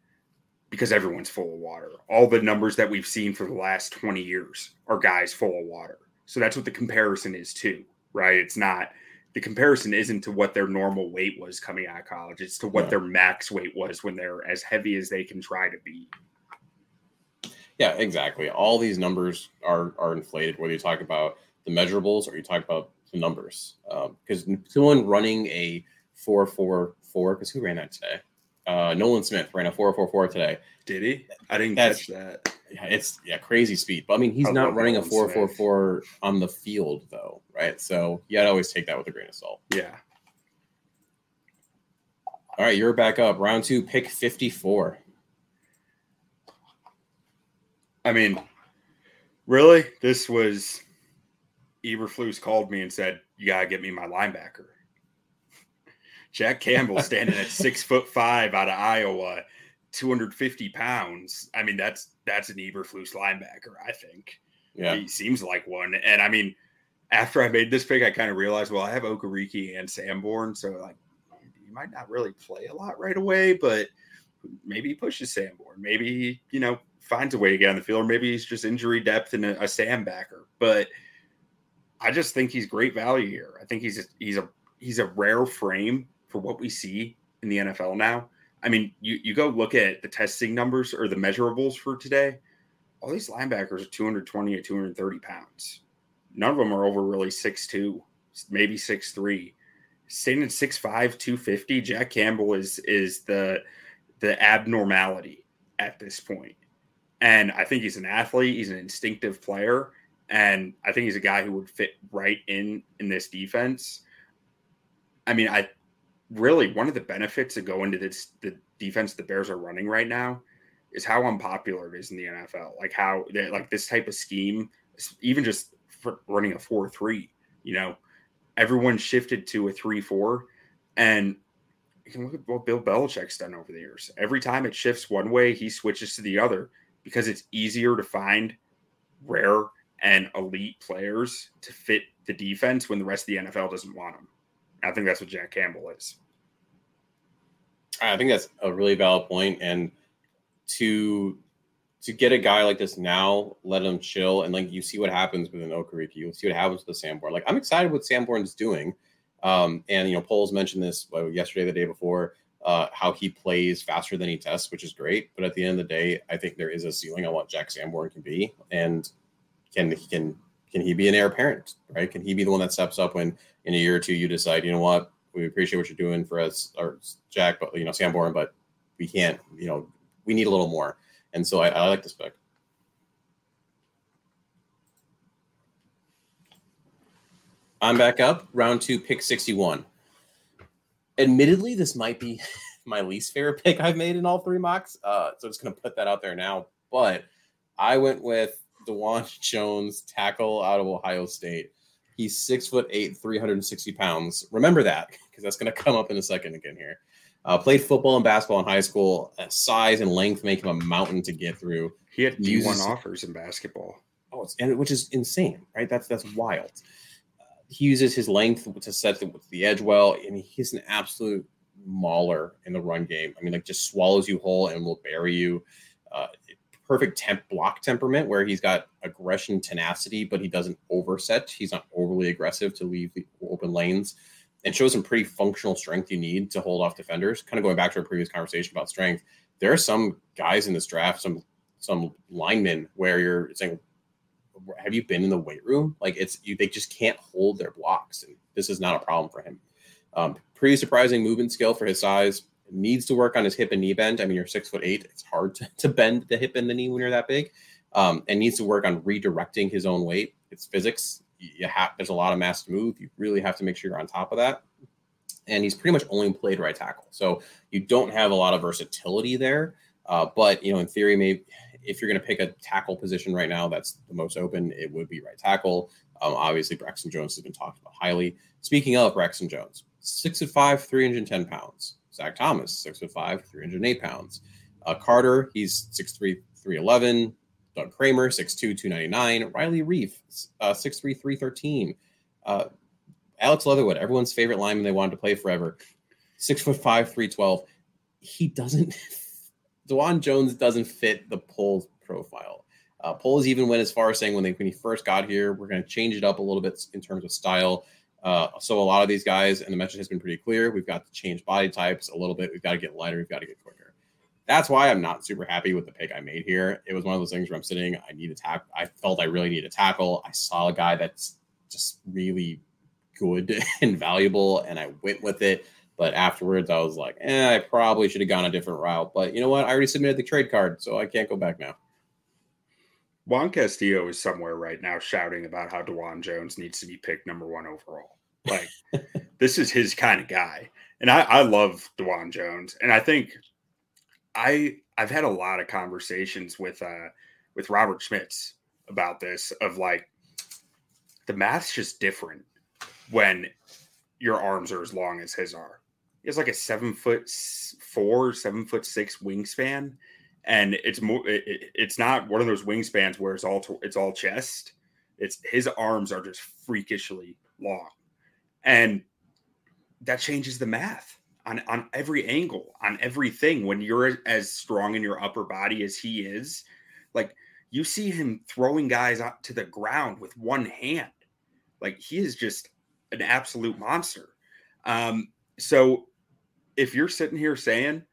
because everyone's full of water. All the numbers that we've seen for the last twenty years are guys full of water. So that's what the comparison is too, right? It's not, the comparison isn't to what their normal weight was coming out of college. It's to what yeah. their max weight was when they're as heavy as they can try to be. Yeah, exactly. All these numbers are, are inflated, whether you talk about the measurables or you talk about the numbers. Because um, someone running a four four four, because who ran that today? Uh, Nolan Smith ran a four four four today. Did he? I didn't That's, catch that. Yeah, it's yeah, crazy speed. But I mean, he's I not running a four four four on the field, though, right? So you got to always take that with a grain of salt. Yeah. All right, you're back up. Round two, pick fifty-four. I mean, really? This was Eberflus called me and said, you got to get me my linebacker. Jack Campbell standing at six foot five out of Iowa, two hundred fifty pounds. I mean, that's that's an Eberflus linebacker, I think. Yeah, he seems like one. And I mean, after I made this pick, I kind of realized, well, I have Okereke and Sanborn, so like he might not really play a lot right away, but maybe he pushes Sanborn. Maybe he, you know, finds a way to get on the field, or maybe he's just injury depth and a, a sandbacker. But I just think he's great value here. I think he's a, he's a he's a rare frame for what we see in the N F L now. I mean, you, you go look at the testing numbers or the measurables for today. All these linebackers are two hundred twenty to two hundred thirty pounds. None of them are over really six two, maybe six three. Standing at six five, two fifty, Jack Campbell is is the the abnormality at this point. And I think he's an athlete. He's an instinctive player. And I think he's a guy who would fit right in in this defense. I mean, I really, one of the benefits of going to this, the defense the Bears are running right now is how unpopular it is in the N F L. Like how, like this type of scheme, even just for running a four three, you know, everyone shifted to a three four. And you can look at what Bill Belichick's done over the years. Every time it shifts one way, he switches to the other because it's easier to find rare and elite players to fit the defense when the rest of the N F L doesn't want them. I think that's what Jack Campbell is. I think that's a really valid point. And to to get a guy like this now, let him chill. And, like, you see what happens with an Okereke. You'll see what happens with the Sanborn. Like, I'm excited what Sanborn's doing. Um, and, you know, Poles mentioned this yesterday, the day before, uh, how he plays faster than he tests, which is great. But at the end of the day, I think there is a ceiling on what Jack Sanborn can be. And can he can – Can he be an heir apparent, right? Can he be the one that steps up when in a year or two you decide, you know what, we appreciate what you're doing for us, or Jack, but you know, Sanborn, but we can't, you know, we need a little more. And so I, I like this pick. I'm back up, round two, pick sixty-one. Admittedly, this might be my least favorite pick I've made in all three mocks. Uh, so I'm just going to put that out there now. But I went with DeJuan Jones, tackle out of Ohio State. He's six foot eight, three hundred sixty pounds. Remember that, because that's going to come up in a second again here. Uh, played football and basketball in high school. Uh, size and length make him a mountain to get through. He had D one offers in basketball. Oh, it's, and which is insane, right? That's that's wild. Uh, he uses his length to set the, the edge well, and he's an absolute mauler in the run game. I mean, like, just swallows you whole and will bury you. Uh, perfect temp block temperament, where he's got aggression, tenacity, but he doesn't overset. He's not overly aggressive to leave the open lanes, and shows some pretty functional strength you need to hold off defenders. Kind of going back to our previous conversation about strength, there are some guys in this draft, some some linemen, where you're saying, have you been in the weight room? Like, it's you, they just can't hold their blocks, and this is not a problem for him. Um, pretty surprising movement skill for his size. Needs to work on his hip and knee bend. I mean, you're six foot eight. It's hard to, to bend the hip and the knee when you're that big. Um, and needs to work on redirecting his own weight. It's physics. You have, there's a lot of mass to move. You really have to make sure you're on top of that. And he's pretty much only played right tackle. So you don't have a lot of versatility there. Uh, but, you know, in theory, maybe if you're going to pick a tackle position right now, that's the most open, it would be right tackle. Um, obviously, Braxton Jones has been talked about highly. Speaking of Braxton Jones, six foot five, three hundred ten pounds. Zach Thomas, six foot five, three hundred eight pounds. Uh, Carter, he's six three, three eleven. Doug Kramer, six two, two ninety-nine. Riley Reef, uh, six three, three thirteen. Uh, Alex Leatherwood, everyone's favorite lineman they wanted to play forever, six foot five, three twelve. He doesn't, DeJuan Jones doesn't fit the Poles profile. Uh, Poles even went as far as saying when they when he first got here, we're going to change it up a little bit in terms of style. Uh, so a lot of these guys, and the message has been pretty clear, we've got to change body types a little bit. We've got to get lighter. We've got to get quicker. That's why I'm not super happy with the pick I made here. It was one of those things where I'm sitting, I need a tackle. I felt I really need a tackle. I saw a guy that's just really good and valuable, and I went with it. But afterwards, I was like, eh, I probably should have gone a different route. But you know what? I already submitted the trade card, so I can't go back now. Juan Castillo is somewhere right now shouting about how DeJuan Jones needs to be picked number one overall. Like, this is his kind of guy. And I, I love DeJuan Jones. And I think I, I've had a lot of conversations with uh, with Robert Schmitz about this, of like, the math's just different when your arms are as long as his are. He has like a seven foot four, seven foot six wingspan. And it's more, it, it's not one of those wingspans where it's all, it's all chest. It's his arms are just freakishly long. And that changes the math on, on every angle, on everything. When you're as strong in your upper body as he is, like, you see him throwing guys out to the ground with one hand. Like, he is just an absolute monster. Um, so if you're sitting here saying,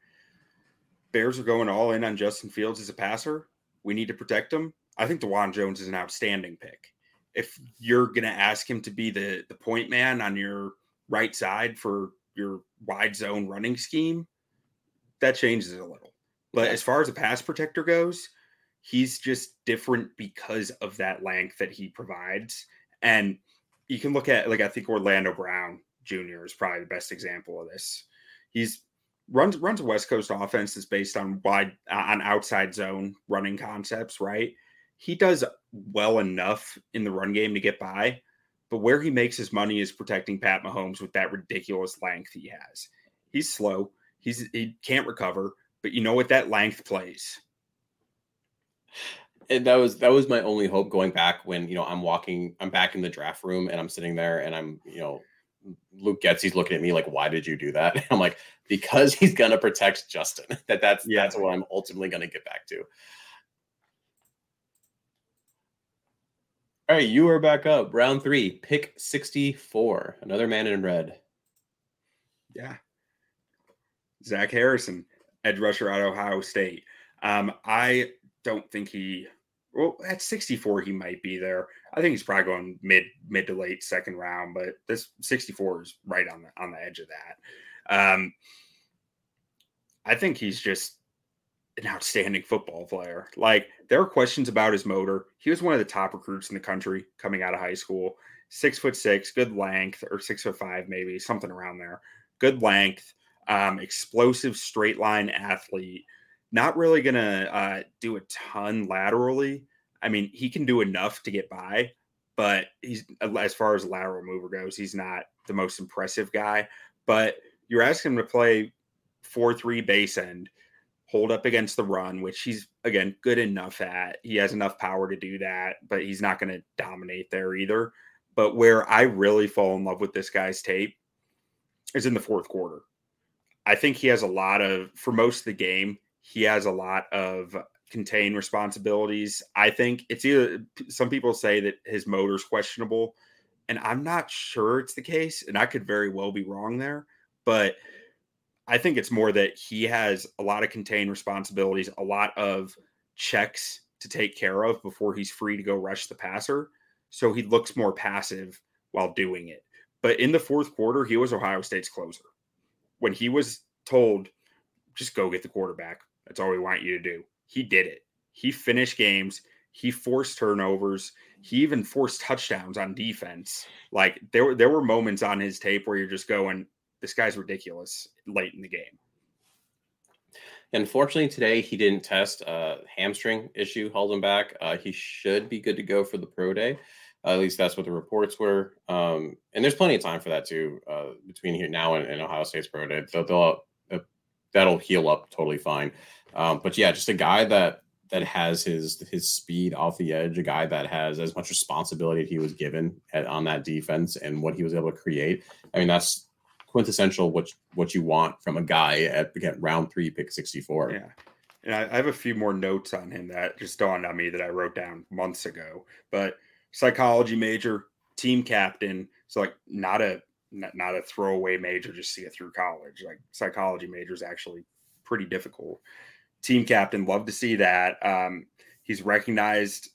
Bears are going all in on Justin Fields as a passer, we need to protect him, I think DeJuan Jones is an outstanding pick. If you're going to ask him to be the, the point man on your right side for your wide zone running scheme, that changes it a little. But as far as a pass protector goes, he's just different because of that length that he provides. And you can look at, like, I think Orlando Brown Junior is probably the best example of this. He's Runs runs a West Coast offense that's based on wide uh, on outside zone running concepts, right? He does well enough in the run game to get by, but where he makes his money is protecting Pat Mahomes with that ridiculous length he has. He's slow. He's he can't recover, but you know what? That length plays. And that was that was my only hope going back when, you know, I'm walking, I'm back in the draft room and I'm sitting there and I'm, you know, Luke Getsy's looking at me like, why did you do that? And I'm like, because he's going to protect Justin. That that's, yeah. that's what I'm ultimately going to get back to. All right, you are back up. Round three, pick sixty-four. Another man in red. Yeah. Zach Harrison, edge rusher out of Ohio State. Um, I don't think he, well, at sixty-four, he might be there. I think he's probably going mid mid to late second round, but this sixty-four is right on the on the edge of that. Um, I think he's just an outstanding football player. Like, there are questions about his motor. He was one of the top recruits in the country coming out of high school. Six foot six, good length, or six foot five, maybe something around there. good length, um, explosive straight line athlete. Not really going to uh, do a ton laterally. I mean, he can do enough to get by, but he's, as far as lateral mover goes, he's not the most impressive guy. But you're asking him to play four three base end, hold up against the run, which he's, again, good enough at. He has enough power to do that, but he's not going to dominate there either. But where I really fall in love with this guy's tape is in the fourth quarter. I think he has a lot of, for most of the game, he has a lot of contain responsibilities. I think it's either, some people say that his motor's questionable, and I'm not sure it's the case, and I could very well be wrong there, but I think it's more that he has a lot of contain responsibilities, a lot of checks to take care of before he's free to go rush the passer. So he looks more passive while doing it. But in the fourth quarter, he was Ohio State's closer. When he was told, just go get the quarterback, that's all we want you to do, he did it. He finished games. He forced turnovers. He even forced touchdowns on defense. Like there were, there were moments on his tape where you're just going, this guy's ridiculous late in the game. Unfortunately, today he didn't test. Uh, hamstring issue held him back. Uh, he should be good to go for the pro day. Uh, at least that's what the reports were. Um, and there's plenty of time for that too, uh, between here now and, and Ohio State's pro day. They'll, they'll, uh, that'll heal up totally fine. Um, but yeah, just a guy that that has his his speed off the edge, a guy that has as much responsibility he was given at, on that defense and what he was able to create. I mean, that's quintessential what what you want from a guy at again, round three, pick sixty-four. Yeah, and I, I have a few more notes on him that just dawned on me that I wrote down months ago. But psychology major, team captain, so like not a not, not a throwaway major, just see it through college. Like psychology major is actually pretty difficult. Team captain, love to see that. Um, he's recognized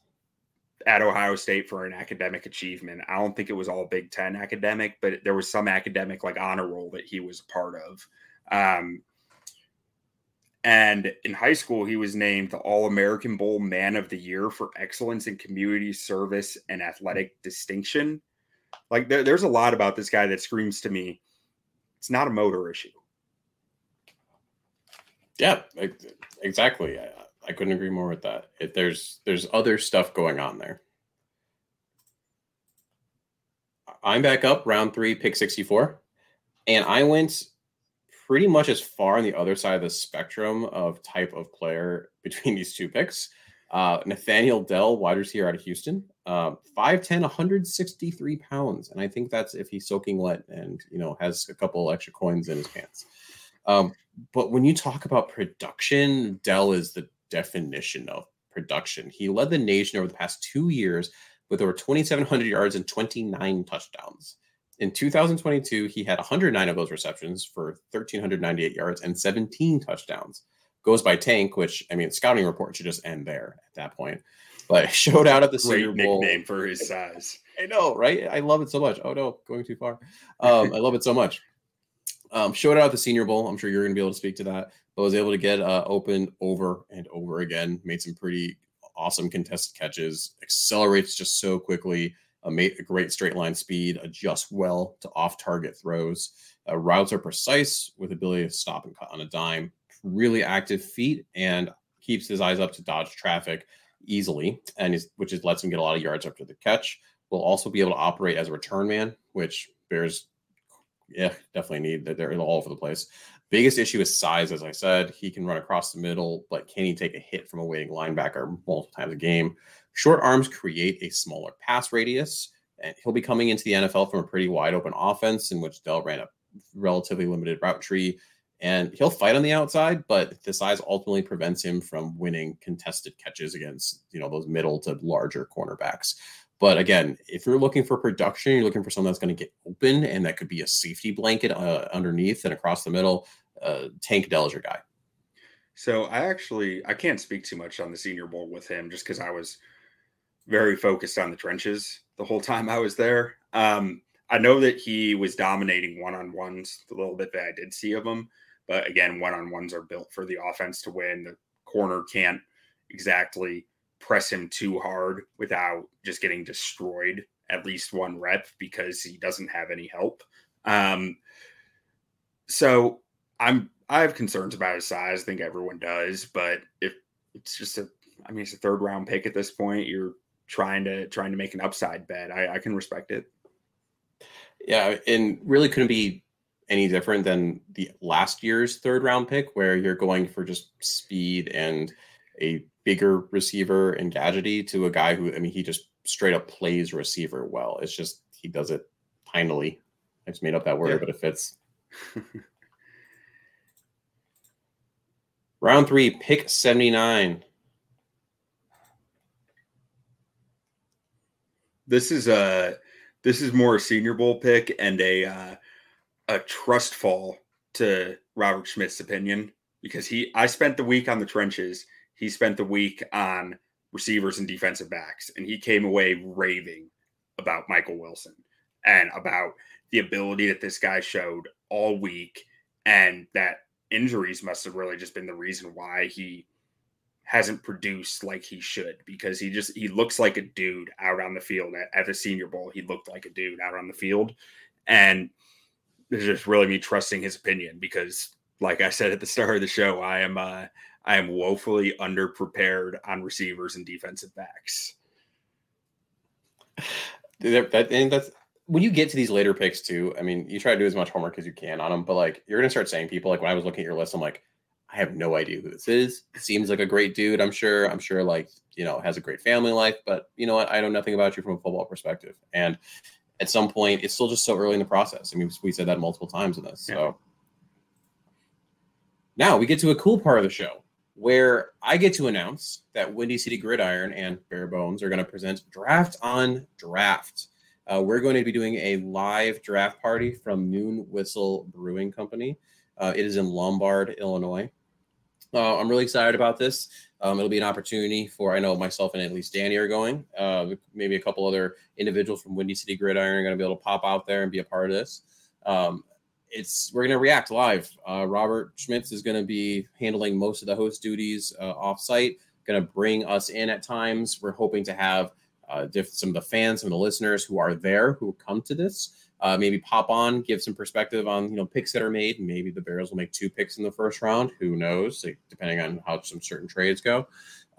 at Ohio State for an academic achievement. I don't think it was all Big Ten academic, but there was some academic like honor roll that he was a part of. Um, and in high school, he was named the All-American Bowl Man of the Year for excellence in community service and athletic distinction. Like there, there's a lot about this guy that screams to me, it's not a motor issue. Yeah, exactly. I, I couldn't agree more with that. If there's there's other stuff going on there. I'm back up, round three, pick sixty-four. And I went pretty much as far on the other side of the spectrum of type of player between these two picks. Uh, Nathaniel Dell, wide receiver out of Houston, uh, five ten, one hundred sixty-three pounds. And I think that's if he's soaking wet and, you know, has a couple extra coins in his pants. Um, but when you talk about production, Dell is the definition of production. He led the nation over the past two years with over twenty-seven hundred yards and twenty-nine touchdowns. In two thousand twenty-two, he had one hundred nine of those receptions for one thousand three hundred ninety-eight yards and seventeen touchdowns. Goes by tank, which, I mean, scouting report should just end there at that point. But showed out at the Senior Bowl. Great nickname for his size. I know, right? I love it so much. Oh, no, going too far. Um, I love it so much. Um, showed out at the Senior Bowl. I'm sure you're going to be able to speak to that. But was able to get uh, open over and over again. Made some pretty awesome contested catches. Accelerates just so quickly. Uh, made a great straight line speed. Adjusts well to off-target throws. Uh, routes are precise with ability to stop and cut on a dime. Really active feet and keeps his eyes up to dodge traffic easily, and is, which is, lets him get a lot of yards after the catch. Will also be able to operate as a return man, which Bears... yeah, definitely need that. They're all over the place. Biggest issue is size, as I said. He can run across the middle, but can he take a hit from a waiting linebacker multiple times a game? Short arms create a smaller pass radius, and he'll be coming into the N F L from a pretty wide open offense in which Dell ran a relatively limited route tree, and he'll fight on the outside, but the size ultimately prevents him from winning contested catches against, you know, those middle to larger cornerbacks. But again, if you're looking for production, you're looking for someone that's going to get open, and that could be a safety blanket uh, underneath and across the middle. Uh, Tank Dell is your guy. So I actually, I can't speak too much on the Senior Bowl with him just because I was very focused on the trenches the whole time I was there. Um, I know that he was dominating one-on-ones the little bit that I did see of him. But again, one-on-ones are built for the offense to win. The corner can't exactly press him too hard without just getting destroyed at least one rep because he doesn't have any help. Um, So I'm I have concerns about his size. I think everyone does, but if it's just a, I mean, it's a third round pick at this point. You're trying to trying to make an upside bet. I, I can respect it. Yeah, and really couldn't be any different than the last year's third round pick, where you're going for just speed and a bigger receiver and gadgety to a guy who, I mean, he just straight up plays receiver well. It's just he does it finally. I just made up that word, yeah. but it fits. Round three, pick seventy-nine. This is a this is more a Senior Bowl pick and a uh, a trust fall to Robert Schmidt's opinion, because he I spent the week on the trenches. He spent the week on receivers and defensive backs, and he came away raving about Michael Wilson and about the ability that this guy showed all week, and that injuries must have really just been the reason why he hasn't produced like he should, because he just, he looks like a dude out on the field. At, at the Senior Bowl, he looked like a dude out on the field. And it's just really me trusting his opinion, because like I said at the start of the show, I am, uh, I am woefully underprepared on receivers and defensive backs. That, and that's, when you get to these later picks too, I mean, you try to do as much homework as you can on them, but like, you're going to start saying people, like when I was looking at your list, I'm like, I have no idea who this is. Seems like a great dude. I'm sure, I'm sure like, you know, has a great family life, but you know what? I know nothing about you from a football perspective. And at some point, it's still just so early in the process. I mean, we said that multiple times in this. Yeah. So now we get to a cool part of the show where I get to announce that Windy City Gridiron and Bare Bones are going to present Draft on Draft. Uh, we're going to be doing a live draft party from Noon Whistle Brewing Company. Uh, it is in Lombard, Illinois. Uh, I'm really excited about this. Um, it'll be an opportunity for, I know myself and at least Danny are going. Uh, maybe a couple other individuals from Windy City Gridiron are going to be able to pop out there and be a part of this. Um, it's we're going to react live. Uh, Robert Schmitz is going to be handling most of the host duties uh, off-site, going to bring us in at times. We're hoping to have Uh, some of the fans, some of the listeners who are there, who come to this, uh, maybe pop on, give some perspective on, you know, picks that are made. Maybe the Bears will make two picks in the first round. Who knows, like, depending on how some certain trades go.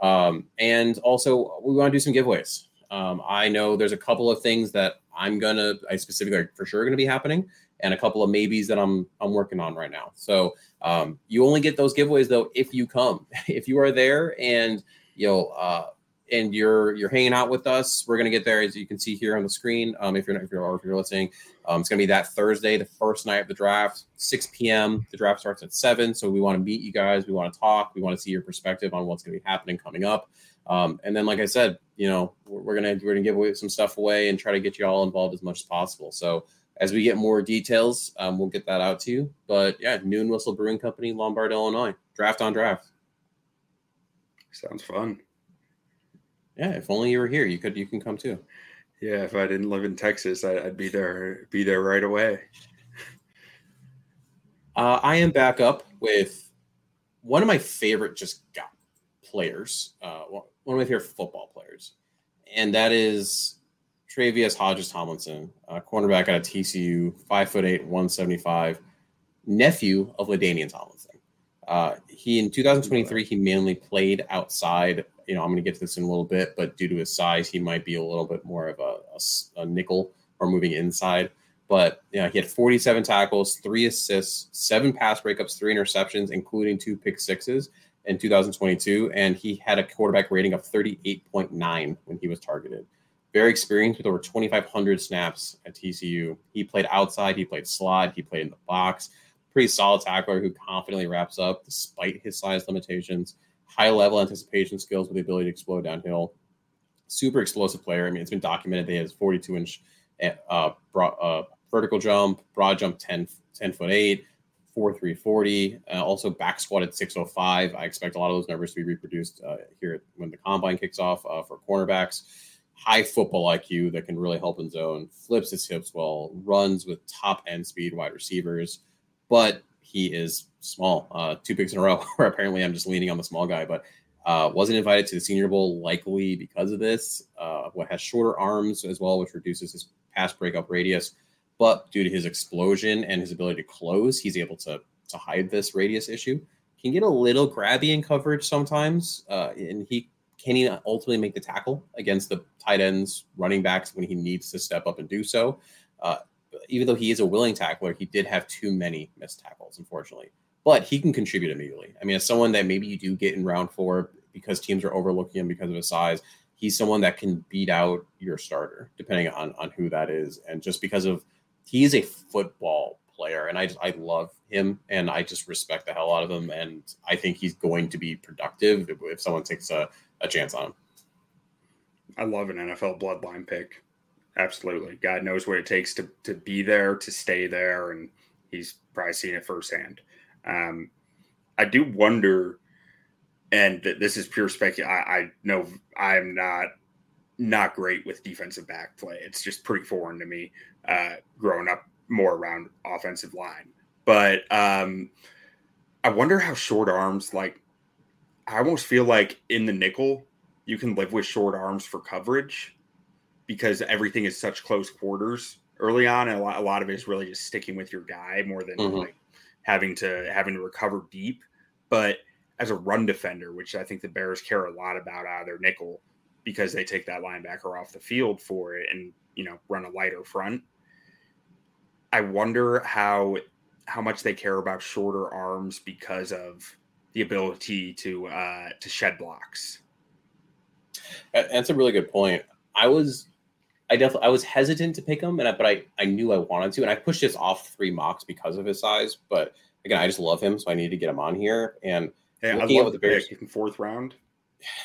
Um, and also, we want to do some giveaways. Um, I know there's a couple of things that I'm going to, I specifically are for sure going to be happening, and a couple of maybes that I'm I'm working on right now. So um, you only get those giveaways, though, if you come. If you are there and, you know, uh, and you're you're hanging out with us, we're going to get there, as you can see here on the screen. Um, if you're not, if you're, or if you're listening, um, it's going to be that Thursday, the first night of the draft, six p.m. The draft starts at seven, so we want to meet you guys. We want to talk. We want to see your perspective on what's going to be happening coming up. Um, and then, like I said, you know, we're, we're gonna we're gonna give away some stuff away and try to get you all involved as much as possible. So as we get more details, um, we'll get that out to you. But yeah, Noon Whistle Brewing Company, Lombard, Illinois. Draft on Draft. Sounds fun. Yeah, if only you were here, you could. You can come too. Yeah, if I didn't live in Texas, I, I'd be there. Be there right away. Uh, I am back up with one of my favorite just got players. Uh, one of my favorite football players, and that is Travious Hodges Tomlinson, a cornerback out of T C U, five foot eight, one seventy five, nephew of LaDainian Tomlinson. Uh, he in two thousand twenty-three he mainly played outside. You know, I'm going to get to this in a little bit, but due to his size, he might be a little bit more of a, a, a nickel or moving inside. But, you know, he had forty-seven tackles, three assists, seven pass breakups, three interceptions, including two pick sixes in two thousand twenty-two. And he had a quarterback rating of thirty-eight point nine when he was targeted. Very experienced with over twenty-five hundred snaps at T C U. He played outside. He played slot. He played in the box. Pretty solid tackler who confidently wraps up despite his size limitations. High-level anticipation skills with the ability to explode downhill. Super explosive player. I mean, it's been documented that he has forty-two inch uh, broad, uh, vertical jump, broad jump ten, ten foot eight, four three forty. Uh, also back squatted six oh five. I expect a lot of those numbers to be reproduced uh, here when the combine kicks off uh, for cornerbacks. High football I Q that can really help in zone. Flips his hips well. Runs with top-end speed wide receivers. But he is small, uh, two picks in a row, where apparently I'm just leaning on the small guy, but uh, wasn't invited to the Senior Bowl likely because of this. Uh, what has shorter arms as well, which reduces his pass breakup radius. But due to his explosion and his ability to close, he's able to to hide this radius issue. He can get a little grabby in coverage sometimes, uh, and he can he ultimately make the tackle against the tight ends, running backs when he needs to step up and do so. Uh, even though he is a willing tackler, he did have too many missed tackles, unfortunately. But he can contribute immediately. I mean, as someone that maybe you do get in round four because teams are overlooking him because of his size, he's someone that can beat out your starter, depending on, on who that is. And just because of he is a football player, and I just, I love him, and I just respect the hell out of him. And I think he's going to be productive if someone takes a, a chance on him. I love an N F L bloodline pick. Absolutely. God knows what it takes to, to be there, to stay there. And he's probably seen it firsthand. Um, I do wonder, and th- this is pure speculation. I know I'm not not great with defensive back play. It's just pretty foreign to me, uh, growing up more around offensive line. But um, I wonder how short arms, like I almost feel like in the nickel, you can live with short arms for coverage because everything is such close quarters early on. And a lot, a lot of it is really just sticking with your guy more than mm-hmm. like, having to having to recover deep. But as a run defender, which I think the Bears care a lot about out of their nickel because they take that linebacker off the field for it and, you know, run a lighter front. I wonder how how much they care about shorter arms because of the ability to uh, to shed blocks. That's a really good point. I was I definitely I was hesitant to pick him, and I, but I, I knew I wanted to, and I pushed this off three mocks because of his size. But again, I just love him, so I need to get him on here. And hey, I love what the Bears pick in fourth round.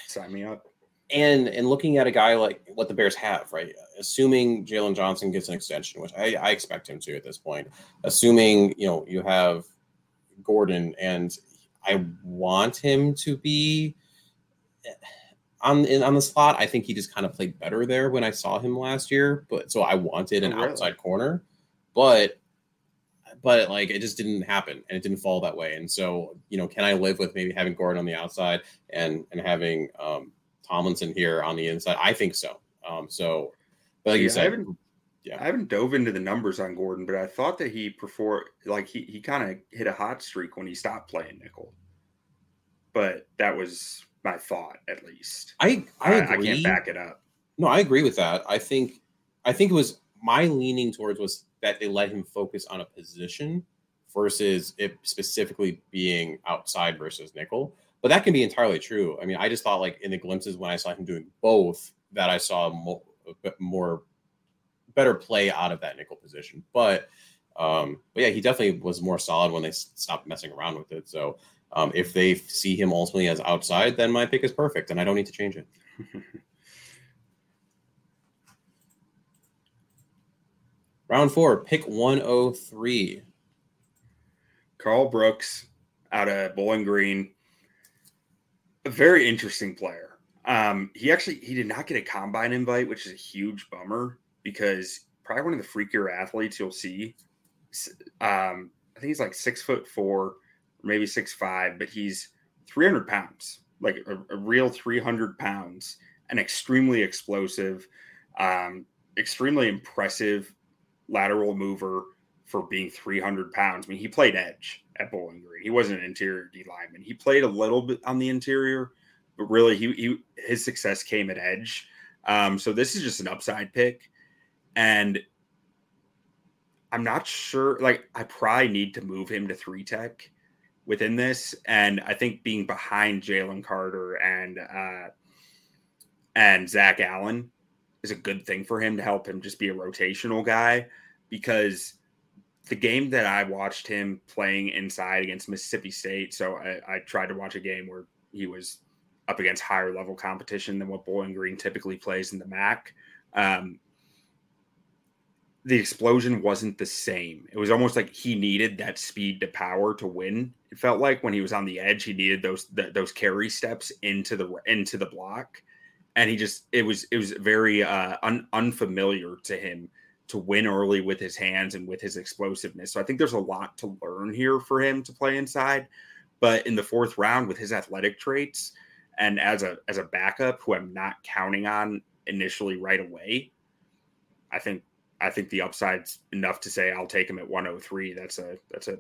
Sign me up. And and looking at a guy like what the Bears have, right? Assuming Jalen Johnson gets an extension, which I, I expect him to at this point. Assuming you know you have Gordon, and I want him to be. On in, on the slot, I think he just kind of played better there when I saw him last year. But so I wanted an oh, really? outside corner, but but like it just didn't happen and it didn't fall that way. And so you know, can I live with maybe having Gordon on the outside and and having um, Tomlinson here on the inside? I think so. Um, so, but like yeah, you said, I haven't, yeah, I haven't dove into the numbers on Gordon, but I thought that he before like he he kind of hit a hot streak when he stopped playing nickel. But that was. My thought, at least. I I, I, agree. I can't back it up. No, I agree with that. I think I think it was my leaning towards was that they let him focus on a position versus it specifically being outside versus nickel. But that can be entirely true. I mean, I just thought like in the glimpses when I saw him doing both that I saw more, more better play out of that nickel position. But um, but yeah, he definitely was more solid when they stopped messing around with it. So. Um, if they see him ultimately as outside, then my pick is perfect, and I don't need to change it. Round four, pick one oh three. Carl Brooks out of Bowling Green. A very interesting player. Um, he actually he did not get a combine invite, which is a huge bummer because probably one of the freakier athletes you'll see. Um, I think he's like six foot four. Maybe six five, but he's three hundred pounds, like a, a real three hundred pounds, and extremely explosive, um, extremely impressive lateral mover for being three hundred pounds. I mean, he played edge at Bowling Green. He wasn't an interior D lineman. He played a little bit on the interior, but really he, he his success came at edge. Um, so this is just an upside pick. And I'm not sure, like I probably need to move him to three tech. Within this, and I think being behind Jalen Carter and uh, and Zach Allen is a good thing for him to help him just be a rotational guy, because the game that I watched him playing inside against Mississippi State, so I, I tried to watch a game where he was up against higher level competition than what Bowling Green typically plays in the M A C. Um, the explosion wasn't the same. It was almost like he needed that speed to power to win. It felt like when he was on the edge, he needed those th- those carry steps into the into the block, and he just it was it was very uh, un- unfamiliar to him to win early with his hands and with his explosiveness. So I think there's a lot to learn here for him to play inside. But in the fourth round, with his athletic traits and as a as a backup who I'm not counting on initially right away, I think I think the upside's enough to say I'll take him at one oh three. That's a that's a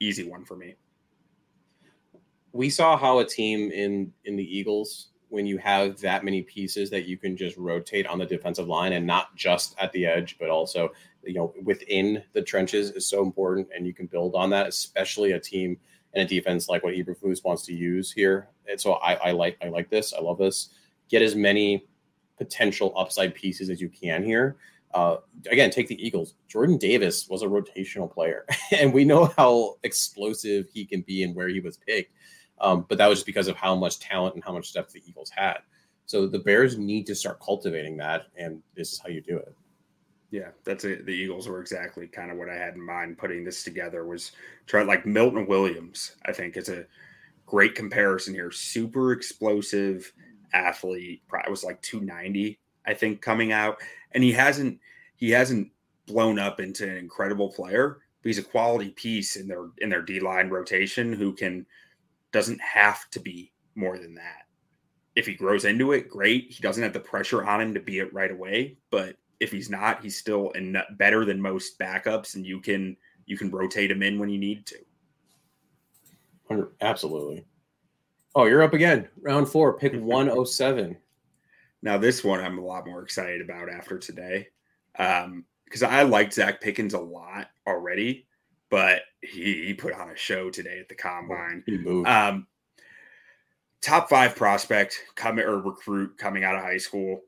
easy one for me. We saw how a team in in the Eagles, when you have that many pieces that you can just rotate on the defensive line, and not just at the edge, but also, you know, within the trenches, is so important, and you can build on that, especially a team and a defense like what Eberflus wants to use here. And so I, I like I like this. I love this. Get as many potential upside pieces as you can here. Uh, again, take the Eagles. Jordan Davis was a rotational player, and we know how explosive he can be and where he was picked. Um, but that was just because of how much talent and how much depth the Eagles had. So the Bears need to start cultivating that, and this is how you do it. Yeah, that's it. The Eagles were exactly kind of what I had in mind putting this together, was trying, like, Milton Williams, I think, is a great comparison here. Super explosive athlete. Probably was like two ninety, I think, coming out. And he hasn't he hasn't blown up into an incredible player, but he's a quality piece in their in their D-line rotation who can doesn't have to be more than that. If he grows into it, great. He doesn't have the pressure on him to be it right away, but if he's not, he's still in better than most backups, and you can you can rotate him in when you need to. Absolutely. Oh, you're up again. Round four, pick one oh seven. Now, this one I'm a lot more excited about after today, um, because I liked Zach Pickens a lot already, but he, he put on a show today at the Combine. He moved. Um, top five prospect coming or recruit coming out of high school.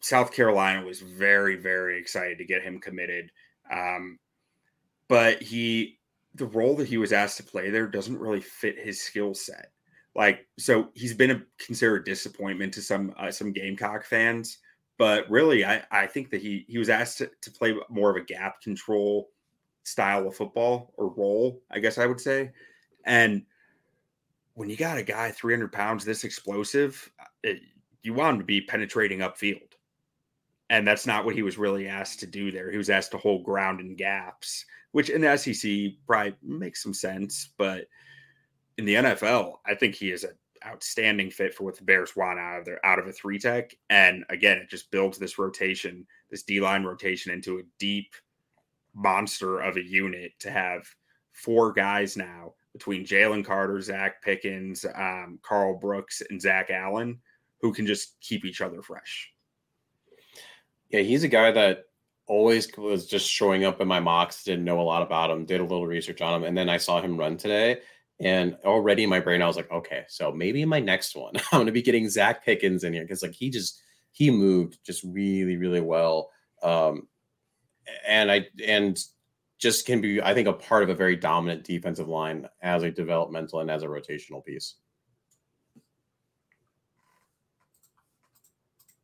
South Carolina was very, very excited to get him committed. Um, but he, the role that he was asked to play there doesn't really fit his skill set. Like, so he's been a considered disappointment to some, uh, some Gamecock fans, but really I, I think that he, he was asked to, to play more of a gap control style of football or role, I guess I would say. And when you got a guy three hundred pounds, this explosive, it, you want him to be penetrating upfield. And that's not what he was really asked to do there. He was asked to hold ground in gaps, which in the S E C probably makes some sense. But in the N F L, I think he is an outstanding fit for what the Bears want out of their out of a three tech. And again, it just builds this rotation, this D-line rotation, into a deep monster of a unit to have four guys now between Jalen Carter, Zach Pickens, um, Carl Brooks, and Zach Allen, who can just keep each other fresh. Yeah, he's a guy that always was just showing up in my mocks, didn't know a lot about him, did a little research on him, and then I saw him run today, and already in my brain I was like, okay, so maybe in my next one I'm going to be getting Zach Pickens in here, because like he just he moved just really, really well, um, and I and just can be, I think, a part of a very dominant defensive line as a developmental and as a rotational piece.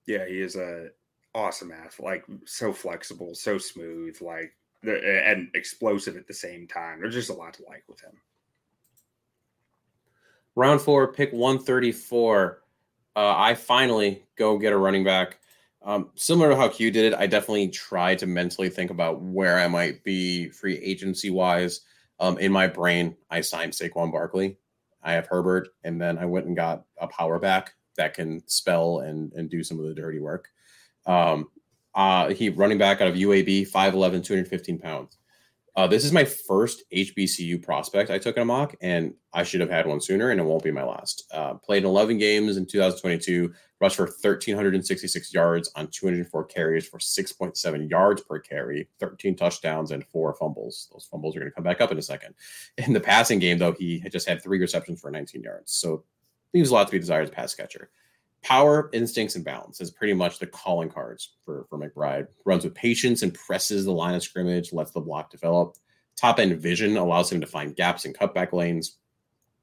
Yeah, he is a awesome athlete, like so flexible, so smooth, like and explosive at the same time. There's just a lot to like with him. Round four, pick one thirty-four. Uh, I finally go get a running back. Um, similar to how Q did it, I definitely try to mentally think about where I might be free agency wise. Um, in my brain, I signed Saquon Barkley. I have Herbert, and then I went and got a power back that can spell and and do some of the dirty work. Um, uh, he running back out of U A B, five eleven, two hundred fifteen pounds. Uh, this is my first H B C U prospect I took in a mock, and I should have had one sooner, and it won't be my last. Uh, played in eleven games in two thousand twenty-two, rushed for one thousand three hundred sixty-six yards on two hundred four carries for six point seven yards per carry, thirteen touchdowns, and four fumbles. Those fumbles are going to come back up in a second. In the passing game, though, he had just had three receptions for nineteen yards. So leaves a lot to be desired as a pass catcher. Power, instincts, and balance is pretty much the calling cards for, for McBride. Runs with patience and presses the line of scrimmage, lets the block develop. Top-end vision allows him to find gaps in cutback lanes.